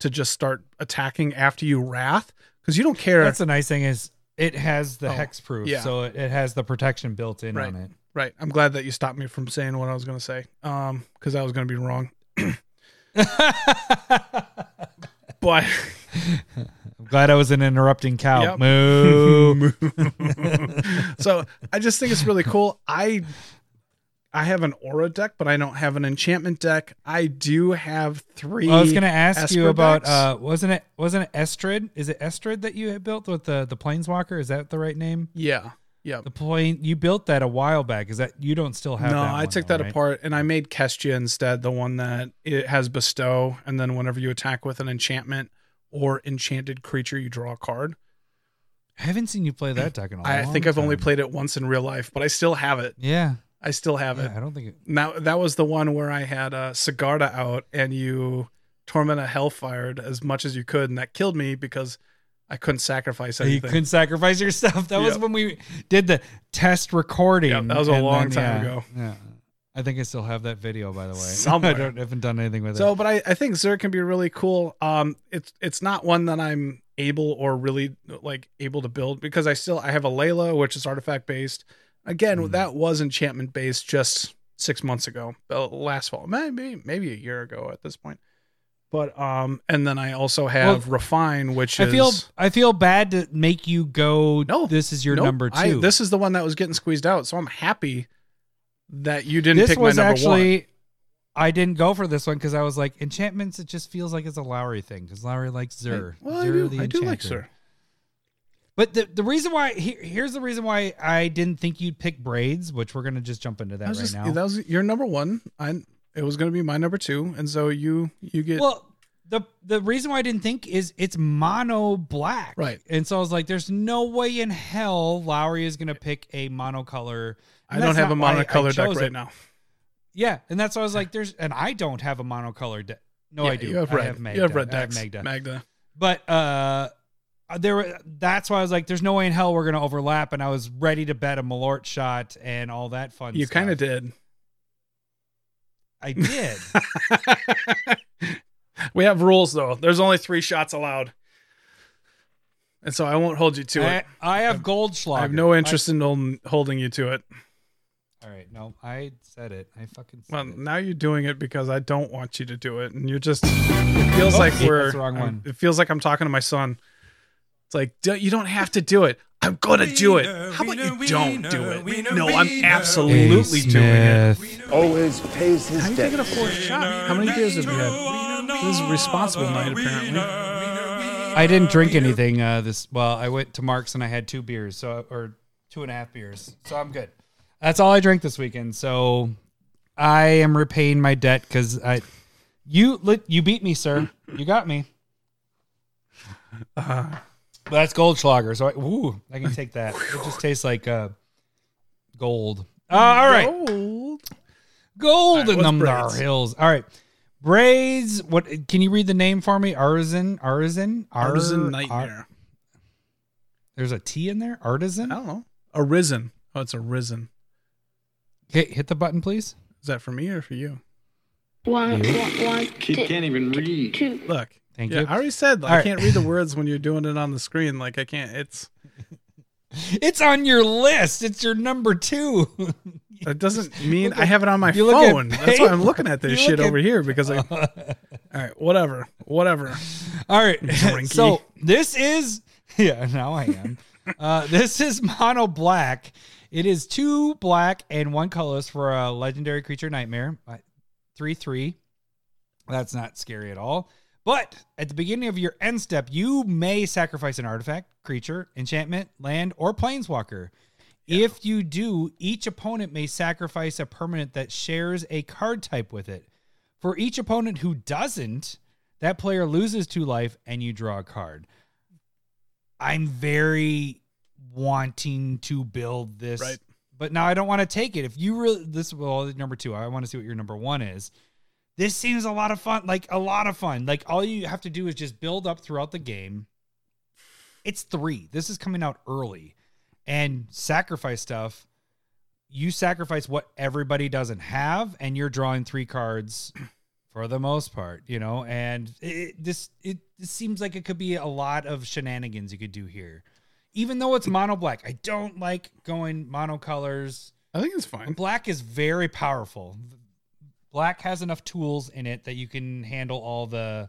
to just start attacking after you wrath. Because you don't care. That's the nice thing is it has the hexproof. Yeah. So it has the protection built in on it. Right. I'm glad that you stopped me from saying what I was going to say. Because I was going to be wrong. But I'm glad I was an interrupting cow. Yep. Moo. So I just think it's really cool. I have an aura deck, but I don't have an enchantment deck. I do have three. Well, I was going to ask Esper you about wasn't it Estrid? Is it Estrid that you had built with the Planeswalker? Is that the right name? Yeah. Yeah. The plane you built that a while back. Is that you don't still have? No, that one, I took though, that right? apart and I made Kestia instead, the one that it has bestow, and then whenever you attack with an enchantment or enchanted creature, you draw a card. I haven't seen you play that deck in a long time. I think I've only played it once in real life, but I still have it. Yeah. I still have it. I don't think it... Now, that was the one where I had Sigarda out and you Tormenta Hellfired as much as you could, and that killed me because I couldn't sacrifice anything. You couldn't sacrifice your stuff. That was when we did the test recording. Yeah, that was a long time ago. Yeah. I think I still have that video, by the way. I haven't done anything with it. So, but I think Xur can be really cool. It's not one that I'm able or really like able to build because I have Alayla, which is artifact based. Again, that was enchantment based just 6 months ago, last fall, maybe a year ago at this point. But and then I also have Rafine, which I feel bad to make you go. No, this is your number two. This is the one that was getting squeezed out, so I'm happy that you didn't pick my number one. I didn't go for this one because I was like enchantments. It just feels like it's a Lowry thing because Lowry likes Xur. I do like Xur. But the reason why here's the reason why I didn't think you'd pick Braids, which we're gonna just jump into that now. That was your number one. It was gonna be my number two, and so you get. Well, the reason why I didn't think is it's mono black, right? And so I was like, "There's no way in hell Lowry is gonna pick a monocolor." I don't have a monocolor deck right now. Yeah, and that's why I was like, I don't have a monocolor deck. No, yeah, I do. I have red decks. I have Magda. But that's why I was like, there's no way in hell we're going to overlap. And I was ready to bet a Malort shot and all that fun stuff. You kind of did. I did. We have rules, though. There's only 3 shots allowed. And so I won't hold you to it. I have Goldschlager. I have no interest in holding you to it. All right. No, I said it. I fucking said it. Well, now you're doing it because I don't want you to do it. And you're just... It feels like that's the wrong one. It feels like I'm talking to my son. It's like, you don't have to do it. I'm going to do it. How about you don't do it? No, I'm absolutely doing it. Always pays his debt. How are you taking a 4th shot? How many beers have you had? This is a responsible night, apparently. I didn't drink anything I went to Mark's and I had 2 beers, or 2.5 beers. So I'm good. That's all I drank this weekend. So I am repaying my debt because you beat me, sir. You got me. That's Goldschlager, so I can take that. It just tastes like gold. All right, gold in the Braids. Hills. All right, Braids. What? Can you read the name for me? Artisan Nightmare. There's a T in there. Artisan. I don't know. Arisen. Oh, it's Arisen. Okay, hit the button, please. Is that for me or for you? One. Kid can't even read. Two. Look. Thank you. I already said I can't read the words when you're doing it on the screen. Like I can't. It's it's on your list. It's your number 2. That doesn't mean I have it on my phone. That's why I'm looking at this shit over here because all right, whatever. All right, Drinky. So this is now I am. This is mono black. It is 2 black and 1 colorless for a legendary creature nightmare. 3/3. That's not scary at all. But at the beginning of your end step, you may sacrifice an artifact, creature, enchantment, land, or planeswalker. Yeah. If you do, each opponent may sacrifice a permanent that shares a card type with it. For each opponent who doesn't, That player loses 2 life and you draw a card. I'm very wanting to build this, right. But now I don't want to take it. If you really, this well, number two, I want to see what your number one is. This seems a lot of fun, Like all you have to do is just build up throughout the game. It's 3. This is coming out early, and sacrifice stuff. You sacrifice what everybody doesn't have, and you're drawing 3 cards for the most part, you know, and it seems like it could be a lot of shenanigans you could do here. Even though it's mono black, I don't like going mono colors. I think it's fine. Black is very powerful. Black has enough tools in it that you can handle all the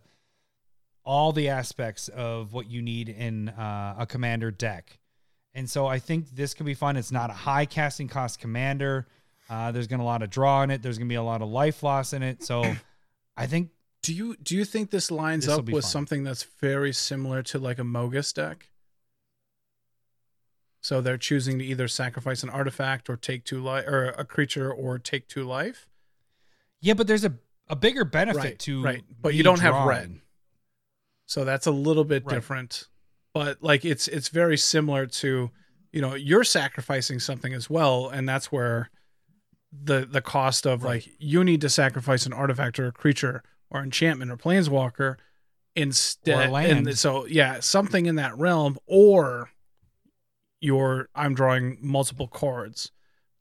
aspects of what you need in a commander deck. And so I think this could be fun. It's not a high casting cost commander. There's going to be a lot of draw in it. There's going to be a lot of life loss in it. So I think. Do you think this lines up with something that's very similar to like a Mogus deck? So they're choosing to either sacrifice an artifact or take 2 life, or a creature or take 2 life. Yeah, but there's a bigger benefit to. Right, but you don't have red. So that's a little bit different. But like it's very similar to, you know, you're sacrificing something as well, and that's where the cost of like you need to sacrifice an artifact or a creature or enchantment or planeswalker instead. Or land. And so yeah, something in that realm, or I'm drawing multiple cards,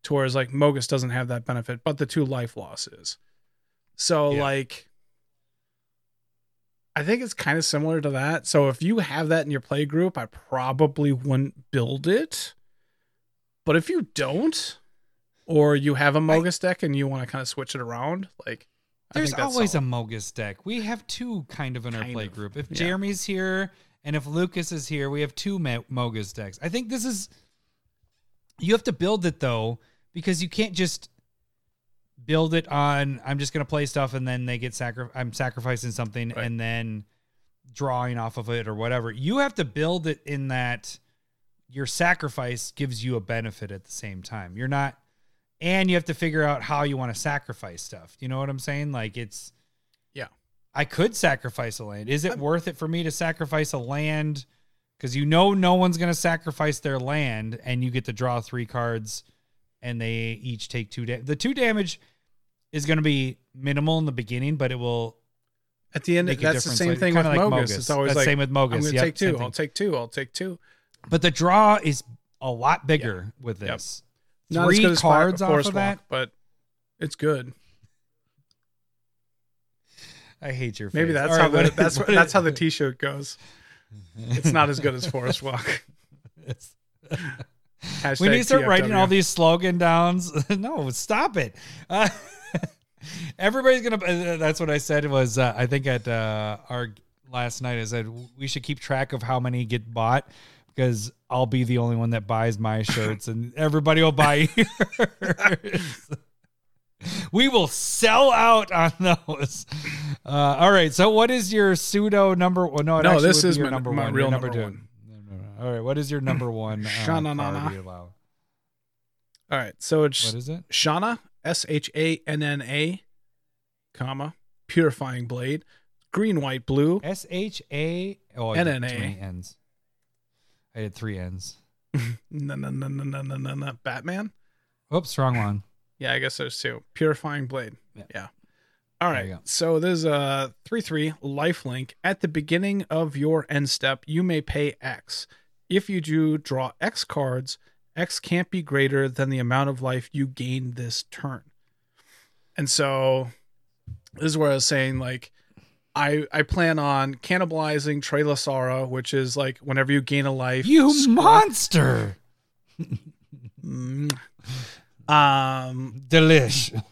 to whereas like Mogus doesn't have that benefit, but the 2 life losses. So like I think it's kind of similar to that. So if you have that in your play group, I probably wouldn't build it. But if you don't, or you have a Mogus deck and you want to kind of switch it around, like there's always a Mogus deck. We have 2 kind of in our play group. If Jeremy's here and if Lucas is here, we have 2 Mogus decks. I think this is, you have to build it though, because you can't just build it on, I'm just going to play stuff and then they get I'm sacrificing something and then drawing off of it or whatever. You have to build it in that your sacrifice gives you a benefit at the same time. You're not, and you have to figure out how you want to sacrifice stuff. You know what I'm saying? Like it's, I could sacrifice a land. Is it worth it for me to sacrifice a land? Because you know no one's going to sacrifice their land, and you get to draw 3 cards, and they each take 2 damage. The 2 damage is going to be minimal in the beginning, but it will at the end. That's the same thing with Mogus. It's always the same with Mogus. I'm going to take 2. I'll take two. But the draw is a lot bigger with this. 3 cards off of that, but it's good. I hate your face. Maybe that's how that's how the T-shirt goes. It's not as good as Forest Walk. We need to start TFW. Writing all these slogan downs. No, stop it. Everybody's going to, that's what I said was, I think at our last night, I said, we should keep track of how many get bought because I'll be the only one that buys my shirts and everybody will buy yours. We will sell out on those. All right. So what is your pseudo number? Well, no, this is your number one. Real number one. All right. What is your number one? Shannana. All right. So it's what is it? Shanna, S-H-A-N-N-A, comma, purifying blade, green, white, blue. S-H-A-N-N-A. I did 3 N's. No. Batman? Oops, wrong one. Yeah, I guess there's 2. Purifying blade. Yeah. All right. So there's a 3/3 lifelink. At the beginning of your end step, you may pay X. If you do draw X cards, X can't be greater than the amount of life you gain this turn. And so this is where I was saying, like, I plan on cannibalizing Trelasara, which is like whenever you gain a life. You monster! Delish.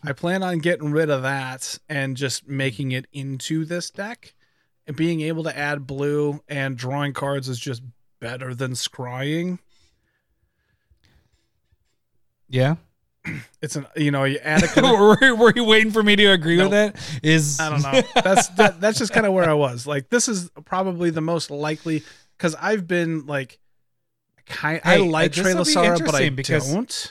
I plan on getting rid of that and just making it into this deck, and being able to add blue and drawing cards is just better than scrying. Yeah. It's you add a were you waiting for me to agree with that? I don't know. That's just kind of where I was. Like, this is probably the most likely, because I've been like, I like Trelasara, but I don't.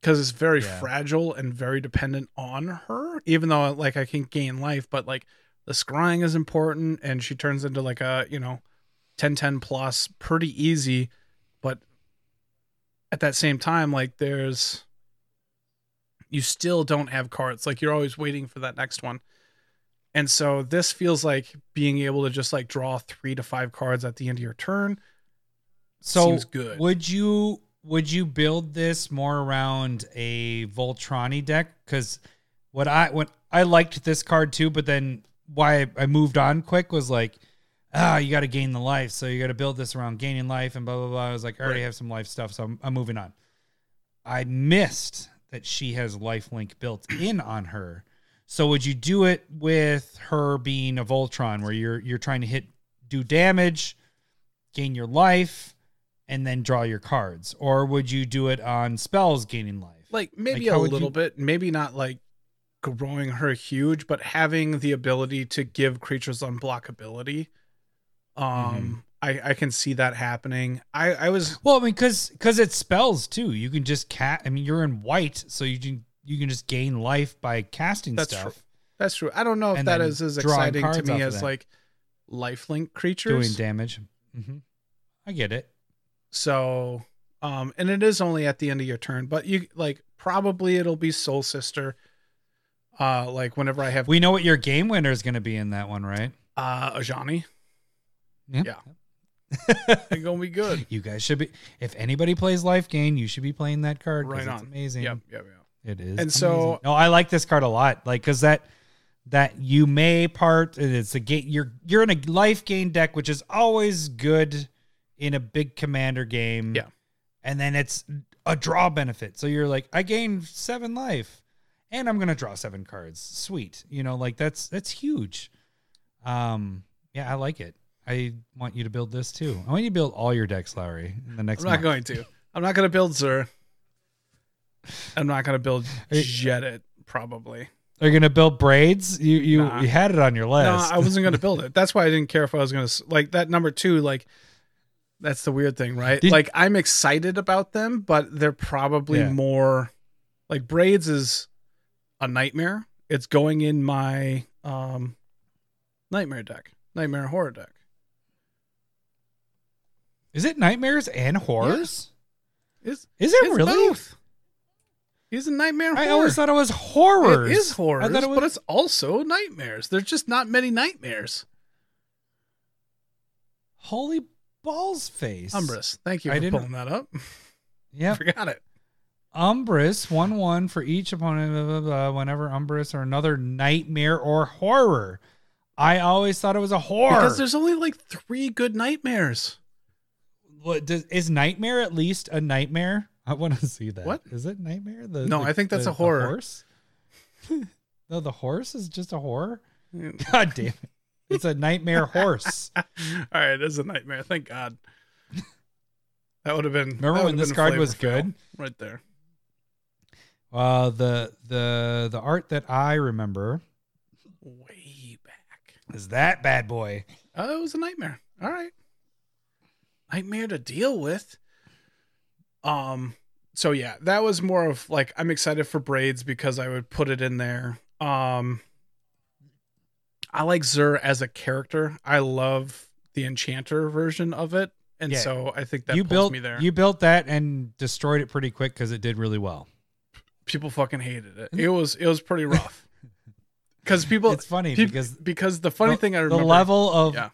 Because it's very fragile and very dependent on her, even though like I can gain life, but like the scrying is important, and she turns into like a, 10-10 plus pretty easy. But at that same time, like you still don't have cards. Like you're always waiting for that next one. And so this feels like being able to just like draw 3 to 5 cards at the end of your turn. So seems good. Would you build this more around a Voltroni deck? Because when I liked this card too, but then why I moved on quick was like, you got to gain the life, so you got to build this around gaining life and blah blah blah. I was like, I already have some life stuff, so I'm moving on. I missed that she has lifelink built in on her. So would you do it with her being a Voltron, where you're trying to do damage, gain your life, and then draw your cards? Or would you do it on spells gaining life? Like maybe a little bit, maybe not like growing her huge, but having the ability to give creatures unblockability. Mm-hmm. I can see that happening. Because it's spells too. You can just you're in white, so you can just gain life by casting stuff. That's true. I don't know if that is as exciting to me as like lifelink creatures doing damage. Mm-hmm. I get it. So, and it is only at the end of your turn, but you like probably it'll be Soul Sister. Like whenever I have, we know what your game winner is going to be in that one, right? Ajani. Yeah. It's going to be good. You guys should be, if anybody plays life gain, you should be playing that card. Right on. It's amazing. Yep. It is. And amazing. So, no, I like this card a lot. Like, cause that you may part, it's a gate. You're in a life gain deck, which is always good in a big commander game. Yeah. And then it's a draw benefit. So you're like, I gained 7 life. And I'm going to draw 7 cards. Sweet. That's huge. Yeah, I like it. I want you to build this too. I want you to build all your decks, Lowry, in the next month. I'm not going to build Xur. I'm not going to build Jedit, probably. Are you going to build Braids? You had it on your list. No, I wasn't going to build it. That's why I didn't care if I was going to, like, that number 2, like, that's the weird thing, right? I'm excited about them, but they're probably more, like, Braids is a nightmare. It's going in my nightmare horror deck. Is it nightmares and horrors? Yeah. Is it really? Both. He's a nightmare horror. I always thought it was horrors. It is horrors, but it's also nightmares. There's just not many nightmares. Holy balls face. Umbris. Thank you for pulling that up. Yeah. Forgot it. Umbris, 1/1 for each opponent, blah, blah, blah, whenever Umbris or another nightmare or horror. I always thought it was a horror. Because there's only like 3 good nightmares. Is nightmare at least a nightmare? I want to see that. What? Is it nightmare? I think that's a horror. The horse? No, the horse is just a horror? God damn it. It's a nightmare horse. All right, it is a nightmare. Thank God. That would have been... Remember when this card was good? Right there. The art that I remember... Way back. Is that bad boy. Oh, it was a nightmare. All right. Nightmare to deal with. So yeah, that was more of like, I'm excited for Braids because I would put it in there. I like Xur as a character. I love the Enchanter version of it. And so I think that pulls me there. You built that and destroyed it pretty quick because it did really well. People fucking hated it. It was pretty rough. It's funny because the funny thing I remember, the level of... Yeah.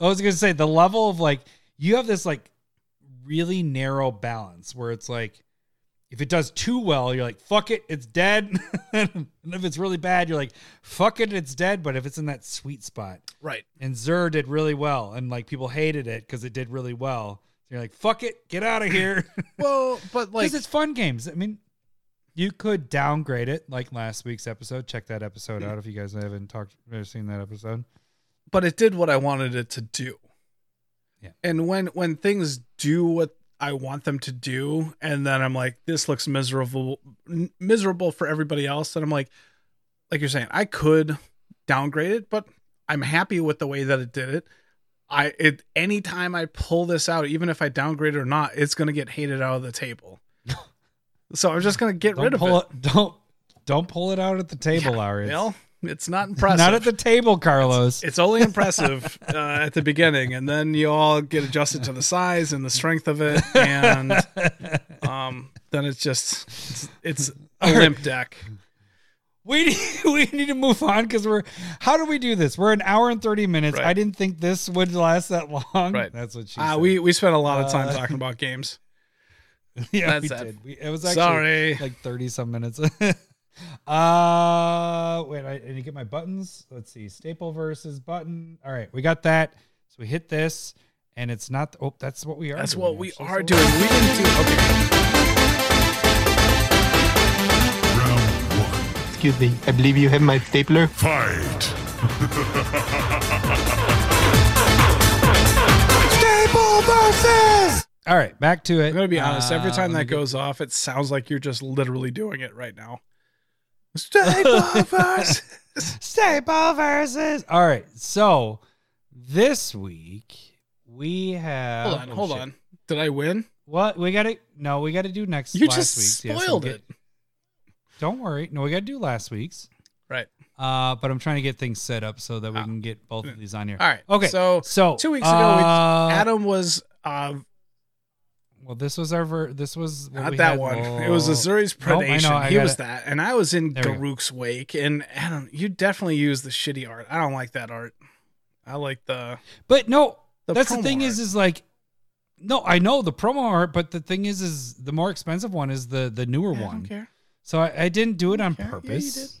I was going to say the level of like, you have this like really narrow balance where it's like, if it does too well, you're like, fuck it, it's dead. And if it's really bad, you're like, fuck it, it's dead. But if it's in that sweet spot, right? And Xur did really well. And like people hated it because it did really well. So you're like, fuck it, get out of here. Well, but like, cause it's fun games. I mean, you could downgrade it like last week's episode. Check that episode out. If you guys haven't seen that episode. But it did what I wanted it to do. Yeah. And when things do what I want them to do, and then I'm like, this looks miserable for everybody else. And I'm like you're saying, I could downgrade it, but I'm happy with the way that it did it. Anytime I pull this out, even if I downgrade it or not, it's going to get hated out of the table. So I'm just going to get rid of it. Don't pull it out at the table, Ari. Well, It's not impressive. Not at the table, Carlos. It's only impressive at the beginning, and then you all get adjusted to the size and the strength of it, and then it's just it's a limp deck. We need to move on because we're. How do we do this? We're an hour and 30 minutes. Right. I didn't think this would last that long. Right. That's what she said. We spent a lot of time talking about games. Yeah, we did. It was actually like 30-some minutes. Wait, I need to get my buttons. Let's see, staple versus button. All right, we got that. So we hit this, and it's not. Oh, that's what we are. That's doing, what we actually. Are so doing. We didn't do. Okay. Round one. Excuse me. I believe you have my stapler. Fight. Staple versus. All right, back to it. I'm going to be honest. Every time that goes off, it sounds like you're just literally doing it right now. Staple versus. Staple versus. All right, so this week we have. Hold on. Did I win? What? We got to. No, we got to do next. You last just week's. Spoiled yes, it. Don't worry. No, we got to do last week's. Right. But I'm trying to get things set up so that we can get both of these on here. All right. Okay. So 2 weeks ago, Adam was. Well, this was our this was what not we that had. One. Oh. It was Azuri's Predation. Nope, he was it. That, and I was in Garruk's Wake. And Adam, you definitely use the shitty art. I don't like that art. I like the. But no, the that's the thing art. Is like, no, I know the promo art, but the thing is the more expensive one is the newer one. I don't care. So I didn't do it on purpose. Yeah, you did.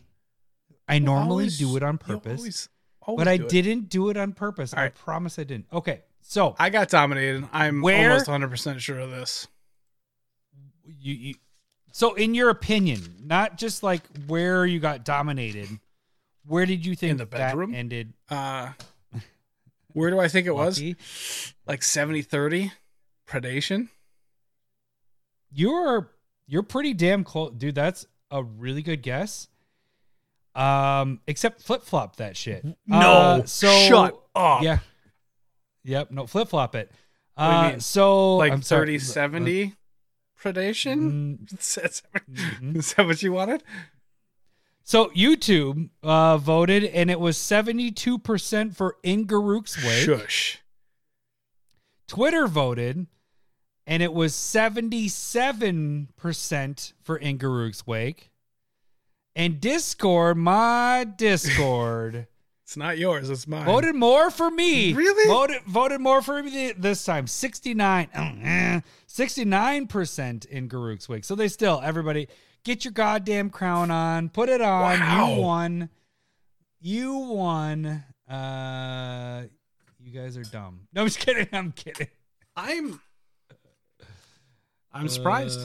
I normally do it on purpose, always but I didn't do it on purpose. Right. I promise I didn't. Okay. So I got dominated. I'm almost 100% sure of this. You, so in your opinion, not just like where you got dominated, where did you think in the bedroom that ended? Where do I think it lucky? Was? Like 70-30 predation. You're pretty damn close, dude. That's a really good guess. Except flip-flop that shit. No, shut up. Yeah. Yep. No, flip-flop it. So like 30-70 predation. Is that what you wanted? So YouTube voted, and it was 72% for in Garruk's Wake. Shush. Twitter voted, and it was 77% for in Garruk's Wake. And Discord, my Discord. It's not yours. It's mine. Voted more for me. Really? Voted more for me this time. 69% in Garruk's Wake. So they still, everybody, get your goddamn crown on. Put it on. Wow. You won. You guys are dumb. No, I'm just kidding. I'm surprised.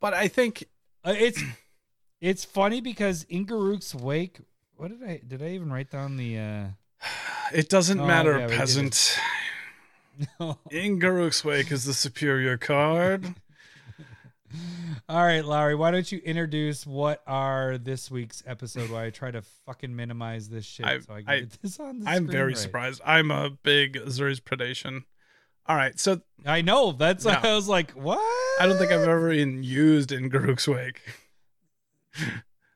But I think it's funny because in Garruk's Wake... What did I even write down the, it doesn't matter, peasant. No. In Garruk's Wake is the superior card. All right, Lowry, why don't you introduce what are this week's episode while I try to fucking minimize this shit so I can get this on the screen. I'm very surprised. I'm a big Azuri's Predation. All right. So I know that's why I was like, what? I don't think I've ever even used in Garruk's Wake.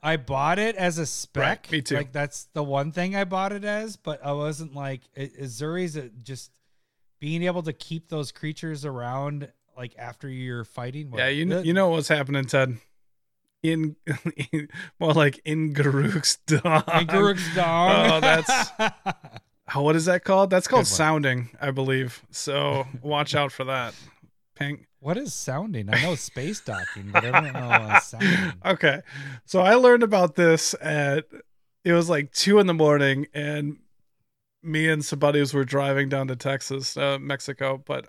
I bought it as a spec. Right, me too. Like that's the one thing I bought it as, but I wasn't like Azuri's just being able to keep those creatures around like after you're fighting. What, yeah, you know what's happening, Ted. In more like in Garruk's Dawn. In Garruk's Dawn. Oh, that's what is that called? That's called sounding, I believe. So watch out for that. Pink. What is sounding? I know space docking, but I don't know sounding. Okay. So I learned about this at, it was like 2 a.m, and me and some buddies were driving down to Texas, Mexico, but,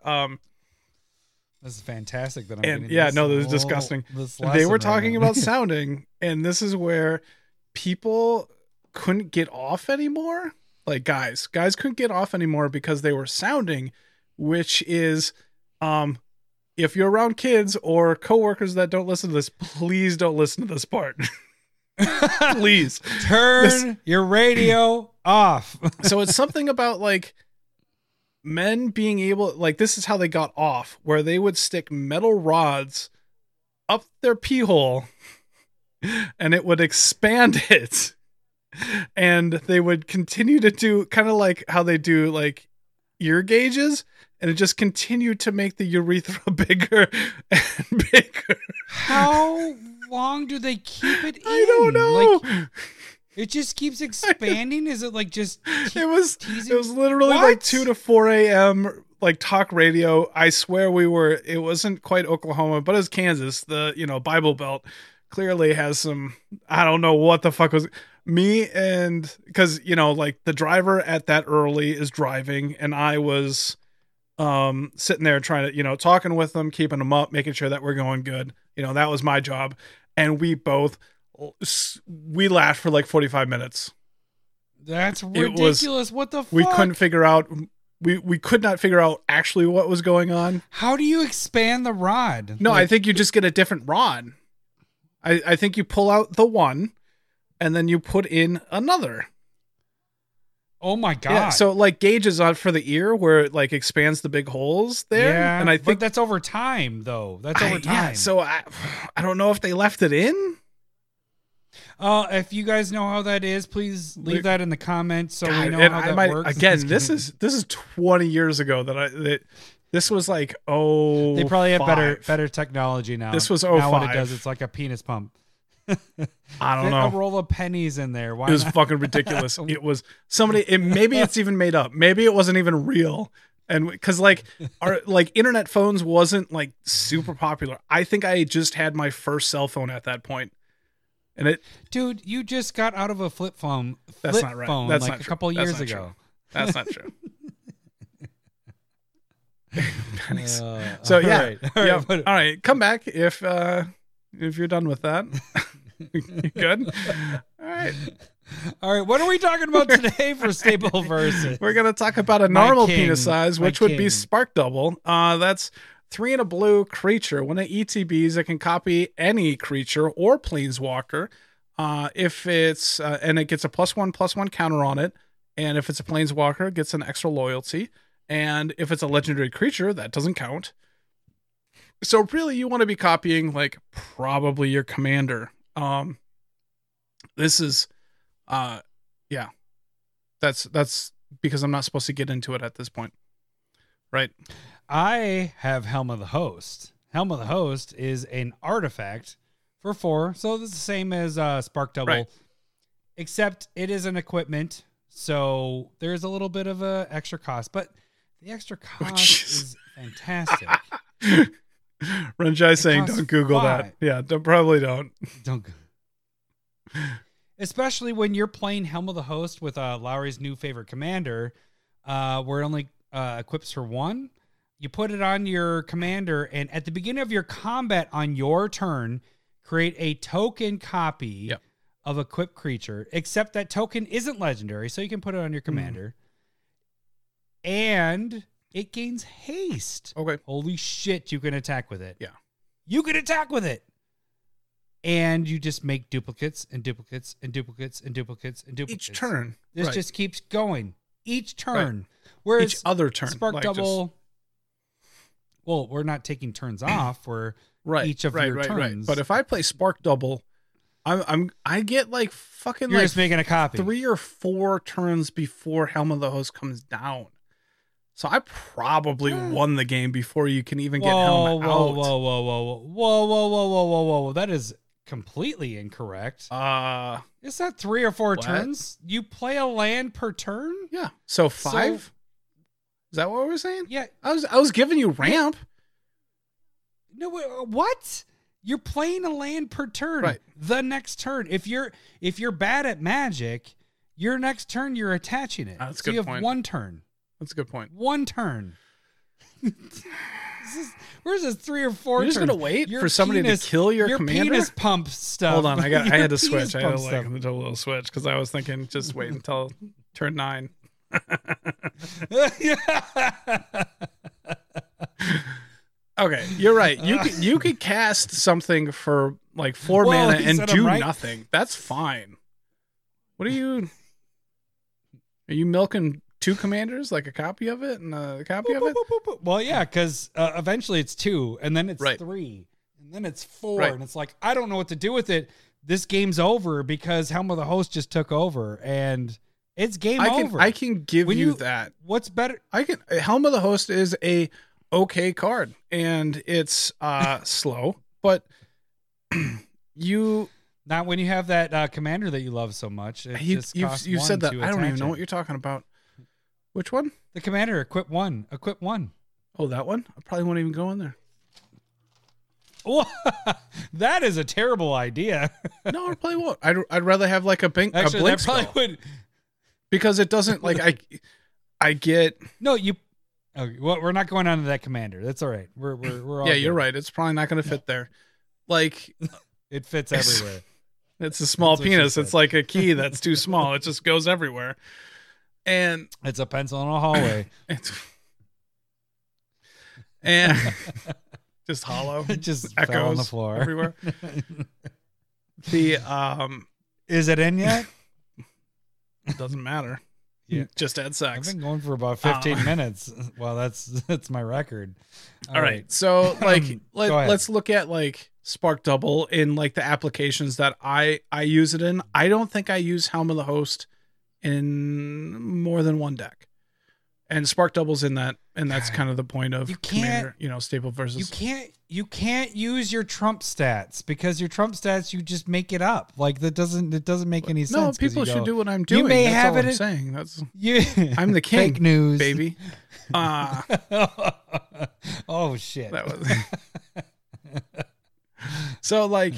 this is fantastic that I'm and yeah, this, no, this is disgusting. This they were talking about sounding, and this is where people couldn't get off anymore. Like guys couldn't get off anymore because they were sounding, which is, if you're around kids or coworkers that don't listen to this, please don't listen to this part. Please turn your radio off. So it's something about like men being able, like this is how they got off, where they would stick metal rods up their pee hole and it would expand it. And they would continue to do kind of like how they do like ear gauges, and it just continued to make the urethra bigger and bigger. How long do they keep it in? I don't know. Like, it just keeps expanding. Is it like just teasing? It was literally like 2 to 4 a.m. like talk radio. I swear it wasn't quite Oklahoma, but it was Kansas. The Bible Belt clearly has some, I don't know what the fuck was. Me and, because the driver at that early is driving, and I was sitting there trying to talking with them, keeping them up, making sure that we're going good. That was my job, and we laughed for like 45 minutes. That's ridiculous. What the fuck? We could not figure out actually what was going on. How do you expand the rod? No, I think you just get a different rod. I think you pull out the one, and then you put in another. Oh my God. Yeah, so like gauges on for the ear where it like expands the big holes there. Yeah, and I think that's over time though. That's over time. Yeah, so I don't know if they left it in. If you guys know how that is, please leave that in the comments so we know how that works. Again, this is 20 years ago this was like, they probably have better technology now. This was 05. Now what it does, it's like a penis pump. I don't know. A roll of pennies in there. Why? It was fucking ridiculous. It was somebody. Maybe it's even made up. Maybe it wasn't even real. And because our internet phones wasn't like super popular. I think I just had my first cell phone at that point. And dude, you just got out of a flip phone. That's not right. Phone, that's like not a couple years ago. That's not true. Pennies. So yeah, all right. Come back if you're done with that. You good? All right. What are we talking about today for Staple Versus? We're going to talk about a normal penis size, which would be Spark Double. That's 3 and a blue creature. When it ETBs, it can copy any creature or planeswalker. And it gets a +1/+1 counter on it. And if it's a planeswalker, it gets an extra loyalty. And if it's a legendary creature, that doesn't count. So really, you want to be copying like probably your commander. This is, yeah, that's because I'm not supposed to get into it at this point. Right. I have Helm of the Host. Helm of the Host is an artifact for 4. So it's the same as Spark Double, right, except it is an equipment. So there's a little bit of a extra cost, but the extra cost is fantastic. Ranjai saying don't Google 5. That. Yeah, probably don't. Especially when you're playing Helm of the Host with Lowry's new favorite commander, where it only equips for 1. You put it on your commander, and at the beginning of your combat on your turn, create a token copy of equipped creature, except that token isn't legendary, so you can put it on your commander. And it gains haste. Okay. Holy shit, you can attack with it. Yeah. You can attack with it. And you just make duplicates and duplicates and duplicates and duplicates and duplicates. Each turn. This just keeps going. Each turn. Right. Whereas each other turn. Spark Double... Well, we're not taking turns off. We're each of your turns. Right. But if I play Spark Double, I get like fucking You're like just making a copy 3 or 4 turns before Helm of the Host comes down. So I probably won the game before you can even get Helm out. Whoa. That is completely incorrect. It's not 3 or 4 turns. You play a land per turn? Yeah. So 5? So, is that what we're saying? Yeah. I was giving you ramp. No, what? You're playing a land per turn. Right. The next turn. If you're bad at Magic, your next turn you're attaching it. That's a good point. So you have 1 turn. That's a good point. 1 turn. Where's this 3 or 4 turn? You're just going to wait for somebody to kill your commander? Your penis pump stuff. Hold on. I had to switch. I had to like do a little switch because I was thinking just wait until turn 9. Okay, you're right. You could cast something for like 4 mana and do nothing. That's fine. What are you milking 2 commanders, like a copy of it and a copy of it? Well, yeah, because eventually it's 2 and then it's 3 and then it's 4 and it's like I don't know what to do with it. this game's over because Helm of the Host just took over and it's game over. I can give you that. What's better? Helm of the Host is a okay card and it's slow, but you not when you have that commander that you love so much. You said that. I don't even know what you're talking about. Which one? The commander, equip one. Oh, that one? I probably won't even go in there. That is a terrible idea. No, I probably won't. I'd rather have like a blink spell. Probably would. Because it doesn't like I get. No, you. Okay, well, we're not going on to that commander. That's all right. We're all. Yeah, good. You're right. It's probably not going to fit there. Like it fits everywhere. It's a small penis. It's like a key that's too small. It just goes everywhere. And it's a pencil in a hallway. And just hollow. It just echoes fell on the floor everywhere. The is it in yet? It doesn't matter. Yeah, just had sex. I've been going for about 15 minutes. Well, that's my record. All right. So like let's look at like Spark Double in like the applications that I use it in. I don't think I use Helm of the Host in more than one deck. And Spark Double's in that, and that's kind of the point of commander, staple versus. You can't use your trump stats because your trump stats you just make it up. Like that doesn't make any sense. No, people should do what I'm doing. You may have it. I'm saying that's I'm the king. Fake news, baby. Oh shit. That was. So like,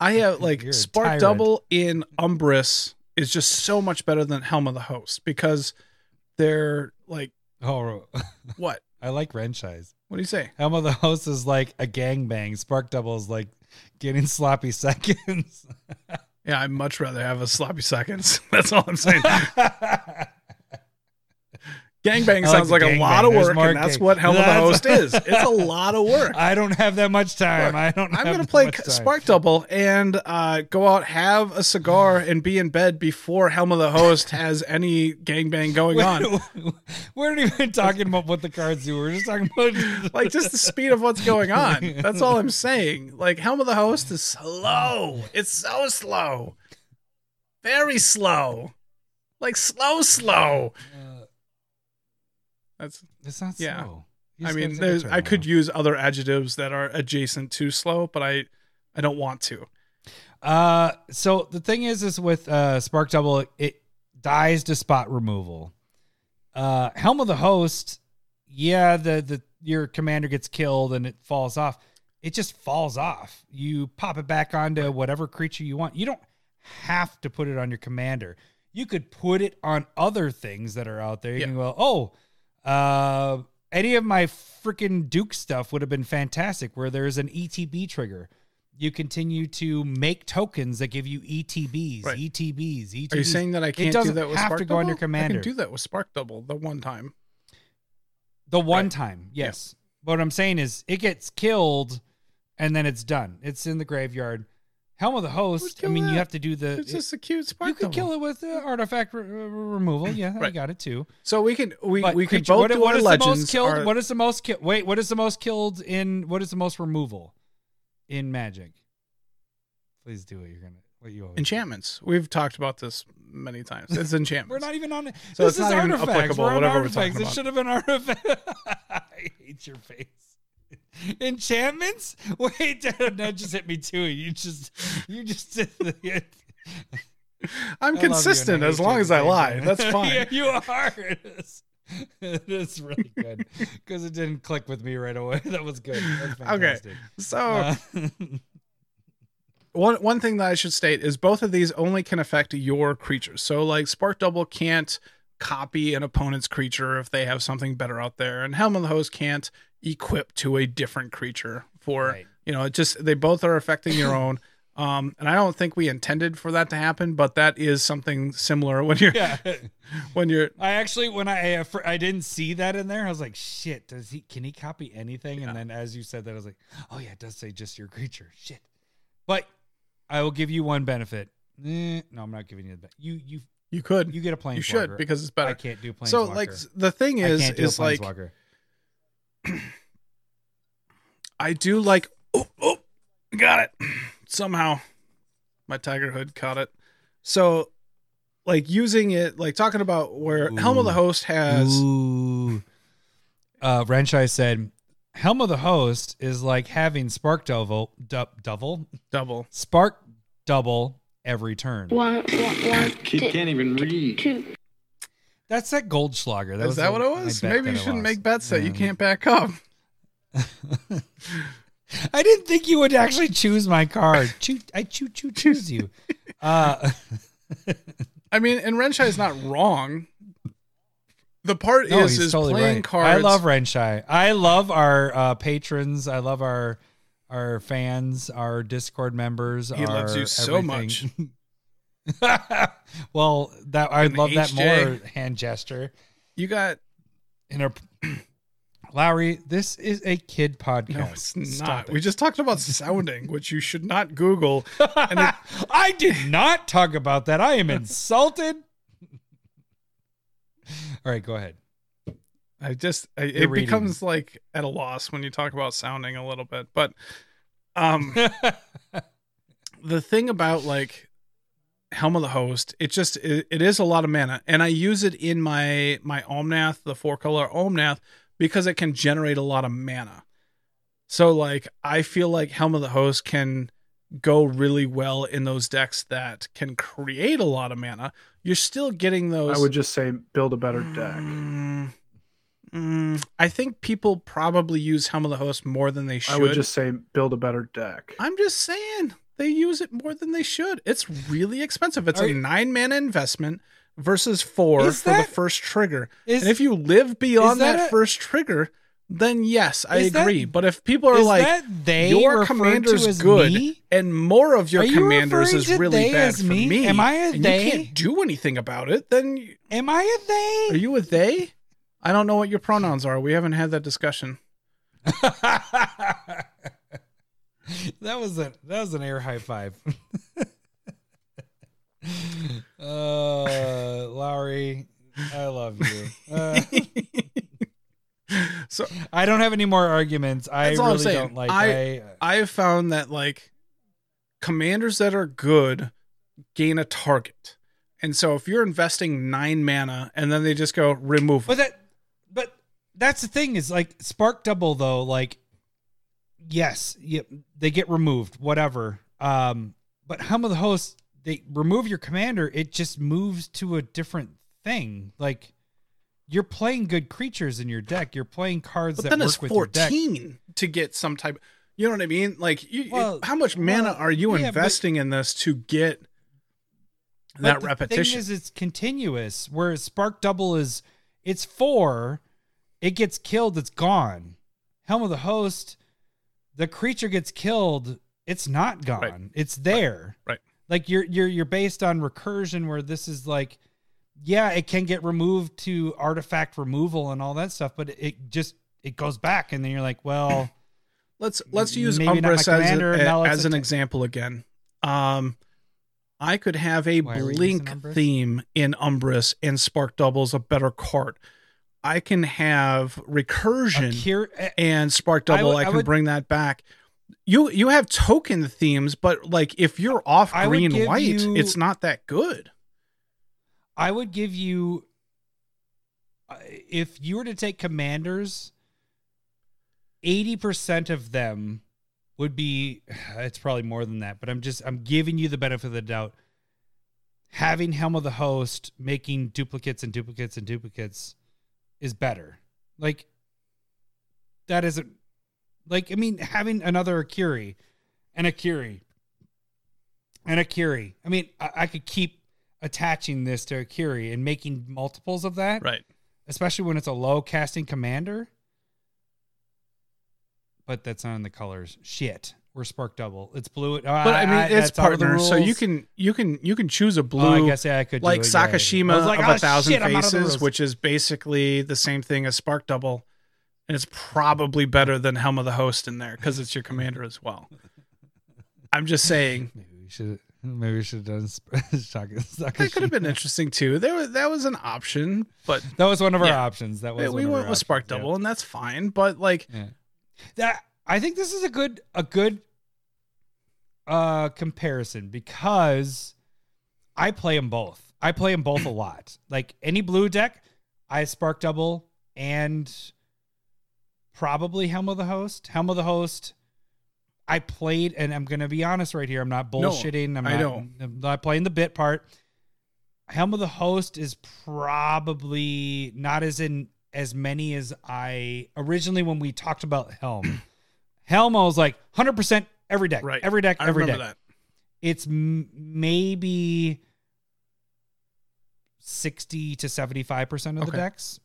I have like Spark Double in Umbris is just so much better than Helm of the Host because they're like, oh, what? I like Renshai's. What do you say? Helm of the Host is like a gangbang. Spark Double is like getting sloppy seconds. Yeah, I'd much rather have a sloppy seconds. That's all I'm saying. Gangbang sounds like a lot of work, and that's what Helm of the Host is. It's a lot of work. I don't have that much time. I'm going to play Spark Double and go out, have a cigar, and be in bed before Helm of the Host has any gangbang going on. We're not even talking about what the cards do. We're just talking about like just the speed of what's going on. That's all I'm saying. Like Helm of the Host is slow. It's so slow, very slow, like slow. It's not slow. I mean, I could use other adjectives that are adjacent to slow, but I don't want to. So the thing is with Spark Double, it dies to spot removal. Helm of the Host, your commander gets killed and it falls off. It just falls off. You pop it back onto whatever creature you want. You don't have to put it on your commander. You could put it on other things that are out there. You can go, any of my freaking Duke stuff would have been fantastic where there's an ETB trigger. You continue to make tokens that give you ETBs, right. ETBs. Are you saying that I can't do that with Spark Double? It doesn't have to go on your commander. I can do that with Spark Double the one time. Yes. Yeah. But what I'm saying is it gets killed and then it's done. It's in the graveyard. Helm of the Host, you have to do the... It's just a cute Spark Double. You could kill it with artifact removal. Yeah, right. I got it too. So we could both do our legends. What is the most killed? Wait, what is the most killed in... What is the most removal in Magic? Please do what you're going to... What you always enchantments. Do. We've talked about this many times. It's enchantments. We're not even on it. So this is artifacts. Applicable, whatever we're talking about. It should have been artifacts. I hate your face. Enchantments? Wait, that just hit me too. You just did it. I'm consistent as long as I lie. That's fine. Yeah, you are. It is really good because it didn't click with me right away. That was good. That was fantastic. Okay, so one thing that I should state is both of these only can affect your creatures. So like Spark Double can't copy an opponent's creature if they have something better out there, and Helm of the Host can't equip to a different creature for it just they both are affecting your own and I don't think we intended for that to happen, but that is something similar I didn't see that in there. I was like, shit, can he copy anything? And then as you said that I was like, oh yeah, it does say just your creature. Shit. But I will give you one benefit. No, I'm not giving you the benefit. You could. You get a planeswalker. You should, because it's better. I can't do planeswalker. So like the thing is like I do like got it somehow. My tiger hood caught it. So, like, using it, like, talking about where Helm of the Host has... Renshai said, Helm of the Host is like having Spark Double... Double. Spark Double every turn. One, kid can't even read. Two. That's that Goldschlager. That is that what it was? Maybe you shouldn't make bets that you can't back up. I didn't think you would actually choose my card. I choose you. I mean, and Renshai is not wrong. The part is totally playing cards. I love Renshai. I love our patrons. I love our fans, our Discord members. He loves you so much. Well, that I love HJ. That more hand gesture. You got in a. Lowry, this is a kid podcast. No, it's not. Stop it. We just talked about sounding, which you should not Google. And I did not talk about that. I am insulted. All right, go ahead. It becomes like at a loss when you talk about sounding a little bit. But the thing about like Helm of the Host, it is a lot of mana. And I use it in my Omnath, the 4-color Omnath, because it can generate a lot of mana. So like, I feel like Helm of the Host can go really well in those decks that can create a lot of mana. You're still getting those. I would just say build a better deck. I think people probably use Helm of the Host more than they should. I would just say build a better deck. I'm just saying they use it more than they should. It's really expensive. It's a 9 mana investment. Versus 4 for the first trigger. And if you live beyond that first trigger, then yes, I agree. But if people are like, your commander's good, and more of your commanders is really bad for me, am I a they? You can't do anything about it, then... Am I a they? Are you a they? I don't know what your pronouns are. We haven't had that discussion. That was an air high five. Lowry, I love you. So I don't have any more arguments. I really don't like. I have found that like commanders that are good gain a target, and so if you're investing 9 mana and then they just go remove. But that's the thing is like Spark Double though. Like yes, they get removed. Whatever. But Helm of the Host. They remove your commander, it just moves to a different thing. Like you're playing good creatures in your deck. You're playing cards but that then work it's with 14 your deck to get some type. You know what I mean? Like how much mana are you investing in this to get that repetition? The thing is, it's continuous. Whereas Spark Double is, it's 4. It gets killed. It's gone. Helm of the Host, the creature gets killed. It's not gone. Right. It's there. Right. Like you're based on recursion where this is like, yeah, it can get removed to artifact removal and all that stuff, but it goes back and then you're like, well, let's use Umbris as an example again. I could have a Blink theme in Umbris and Spark Double's a better card. I can have recursion and Spark Double. I can bring that back. You have token themes, but like if you're off green white, it's not that good. I would give you, if you were to take commanders, 80% of them would be. It's probably more than that, but I'm giving you the benefit of the doubt. Having Helm of the Host, making duplicates and duplicates and duplicates, is better. Like that isn't. Like, I mean, having another Akiri. I mean, I could keep attaching this to Akiri and making multiples of that. Right. Especially when it's a low casting commander. But that's not in the colors. Shit. We're Spark Double. It's blue. But I mean, it's partners. So you can choose a blue. I guess I could like do it, Sakashima of 1,000 Faces, which is basically the same thing as Spark Double. And it's probably better than Helm of the Host in there because it's your commander as well. I'm just saying. Maybe we should have done Sakashima. That could have been interesting too. That was an option, but that was one of our options. That was we went with Spark Double, and that's fine. But like that, I think this is a good comparison because I play them both. I play them both a lot. Like any blue deck, I Spark Double and probably Helm of the Host. Helm of the Host, I played, and I'm going to be honest right here. I'm not bullshitting. I'm not playing the bit part. Helm of the Host is probably not as in as many as I originally when we talked about Helm. Helm, I was like 100% every deck, right. every deck. That. It's maybe 60 to 75% of the decks.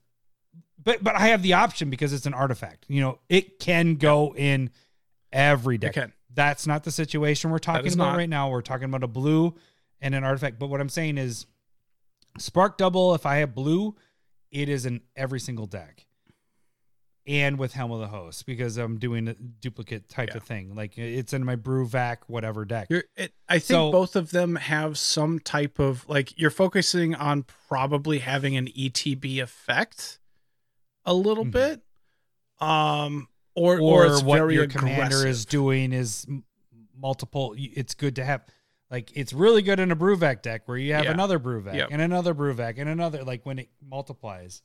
But I have the option because it's an artifact. You know, it can go in every deck. It can. That's not the situation we're talking about right now. We're talking about a blue and an artifact. But what I'm saying is Spark Double, if I have blue, it is in every single deck. And with Helm of the Host, because I'm doing a duplicate type of thing. Like it's in my Bruvac, whatever deck. I think both of them have some type of, like, you're focusing on probably having an ETB effect a little bit. Or it's what your commander is doing is multiple. It's good to have, like, it's really good in a Bruvac deck where you have another Bruvac and another Bruvac and another, like when it multiplies.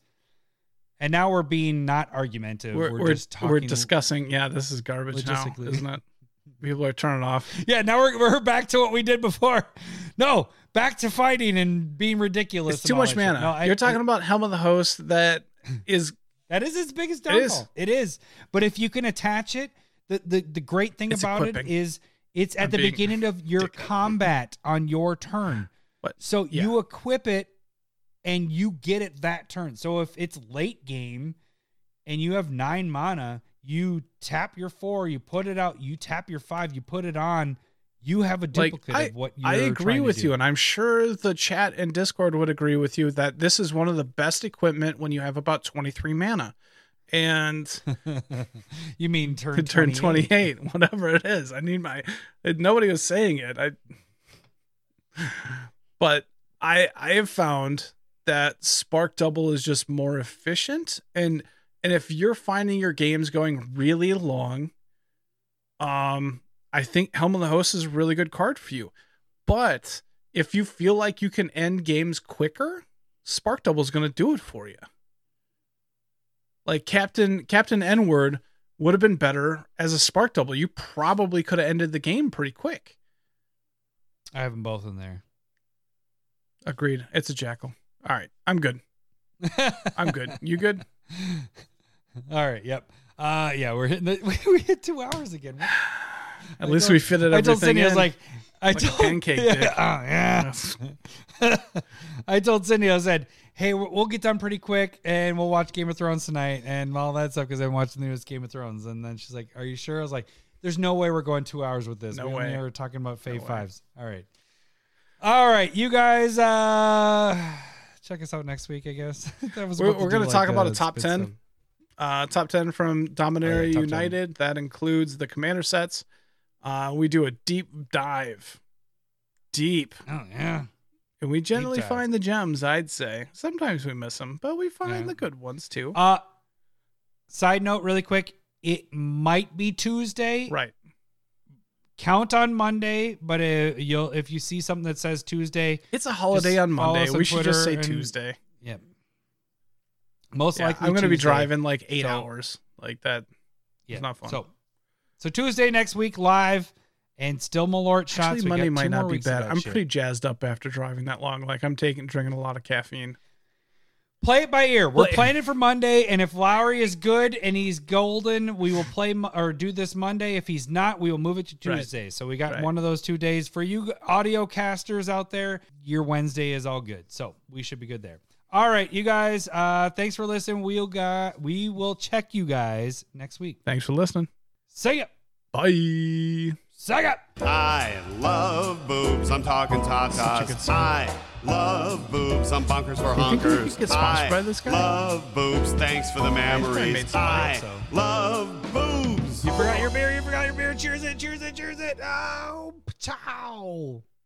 And now we're being not argumentative. We're just talking. We're discussing. Yeah, this is garbage now, isn't it? People are turning off. Yeah, now we're back to what we did before. No, back to fighting and being ridiculous. It's too much mana. No, you're talking about Helm of the Host. That is its biggest downfall. It is. But if you can attach it, the great thing about equipping. It is it's at the beginning of your combat on your turn. What? So you equip it. And you get it that turn. So if it's late game and you have 9 mana, you tap your 4, you put it out, you tap your 5, you put it on, you have a duplicate of what you're trying to do. I agree with you, and I'm sure the chat and Discord would agree with you that this is one of the best equipment when you have about 23 mana. And you mean turn 28, whatever it is. I need my... Nobody was saying it. But I have found... that Spark Double is just more efficient. And if you're finding your games going really long, I think Helm of the Host is a really good card for you. But if you feel like you can end games quicker, Spark Double is going to do it for you. Like Captain N-Word would have been better as a Spark Double. You probably could have ended the game pretty quick. I have them both in there. Agreed. It's a jackal. All right. I'm good. You good? All right. Yep. Yeah, we're hitting we hit 2 hours again. At least we fitted everything in. I told Cindy, I was like, pancake dick. I told Cindy, I said, hey, we'll get done pretty quick and we'll watch Game of Thrones tonight and all that stuff. Cause I'm watching the newest Game of Thrones. And then she's like, are you sure? I was like, there's no way we're going 2 hours with this. No way. We're talking about Fave Fives. All right. All right, you guys, check us out next week, I guess. We're going to talk about a top 10. Top 10 from Dominaria United. 10. That includes the Commander sets. We do a deep dive. Deep. Oh, yeah. And we generally find the gems, I'd say. Sometimes we miss them, but we find the good ones, too. Side note, really quick. It might be Tuesday. Right. Count on Monday, but if you see something that says Tuesday, it's a holiday on Monday. We should just say Tuesday. Yeah. Most likely, I'm going to be driving like 8 hours like that. Yeah, it's not fun. So Tuesday next week live, and still Malort shots. Actually, Monday might not be bad. I'm pretty jazzed up after driving that long. Like I'm drinking a lot of caffeine. Play it by ear. We're playing it for Monday, and if Lowry is good and he's golden, we will play or do this Monday. If he's not, we will move it to Tuesday. Right. So we got one of those 2 days. For you audio casters out there, your Wednesday is all good. So we should be good there. All right, you guys, thanks for listening. We will check you guys next week. Thanks for listening. Say it. Bye. Say it. I love boobs. I'm talking tatas. I love boobs. I'm bonkers for honkers. I love boobs. Thanks for the memories. I love boobs. You forgot your beer. Cheers it. Oh, ciao.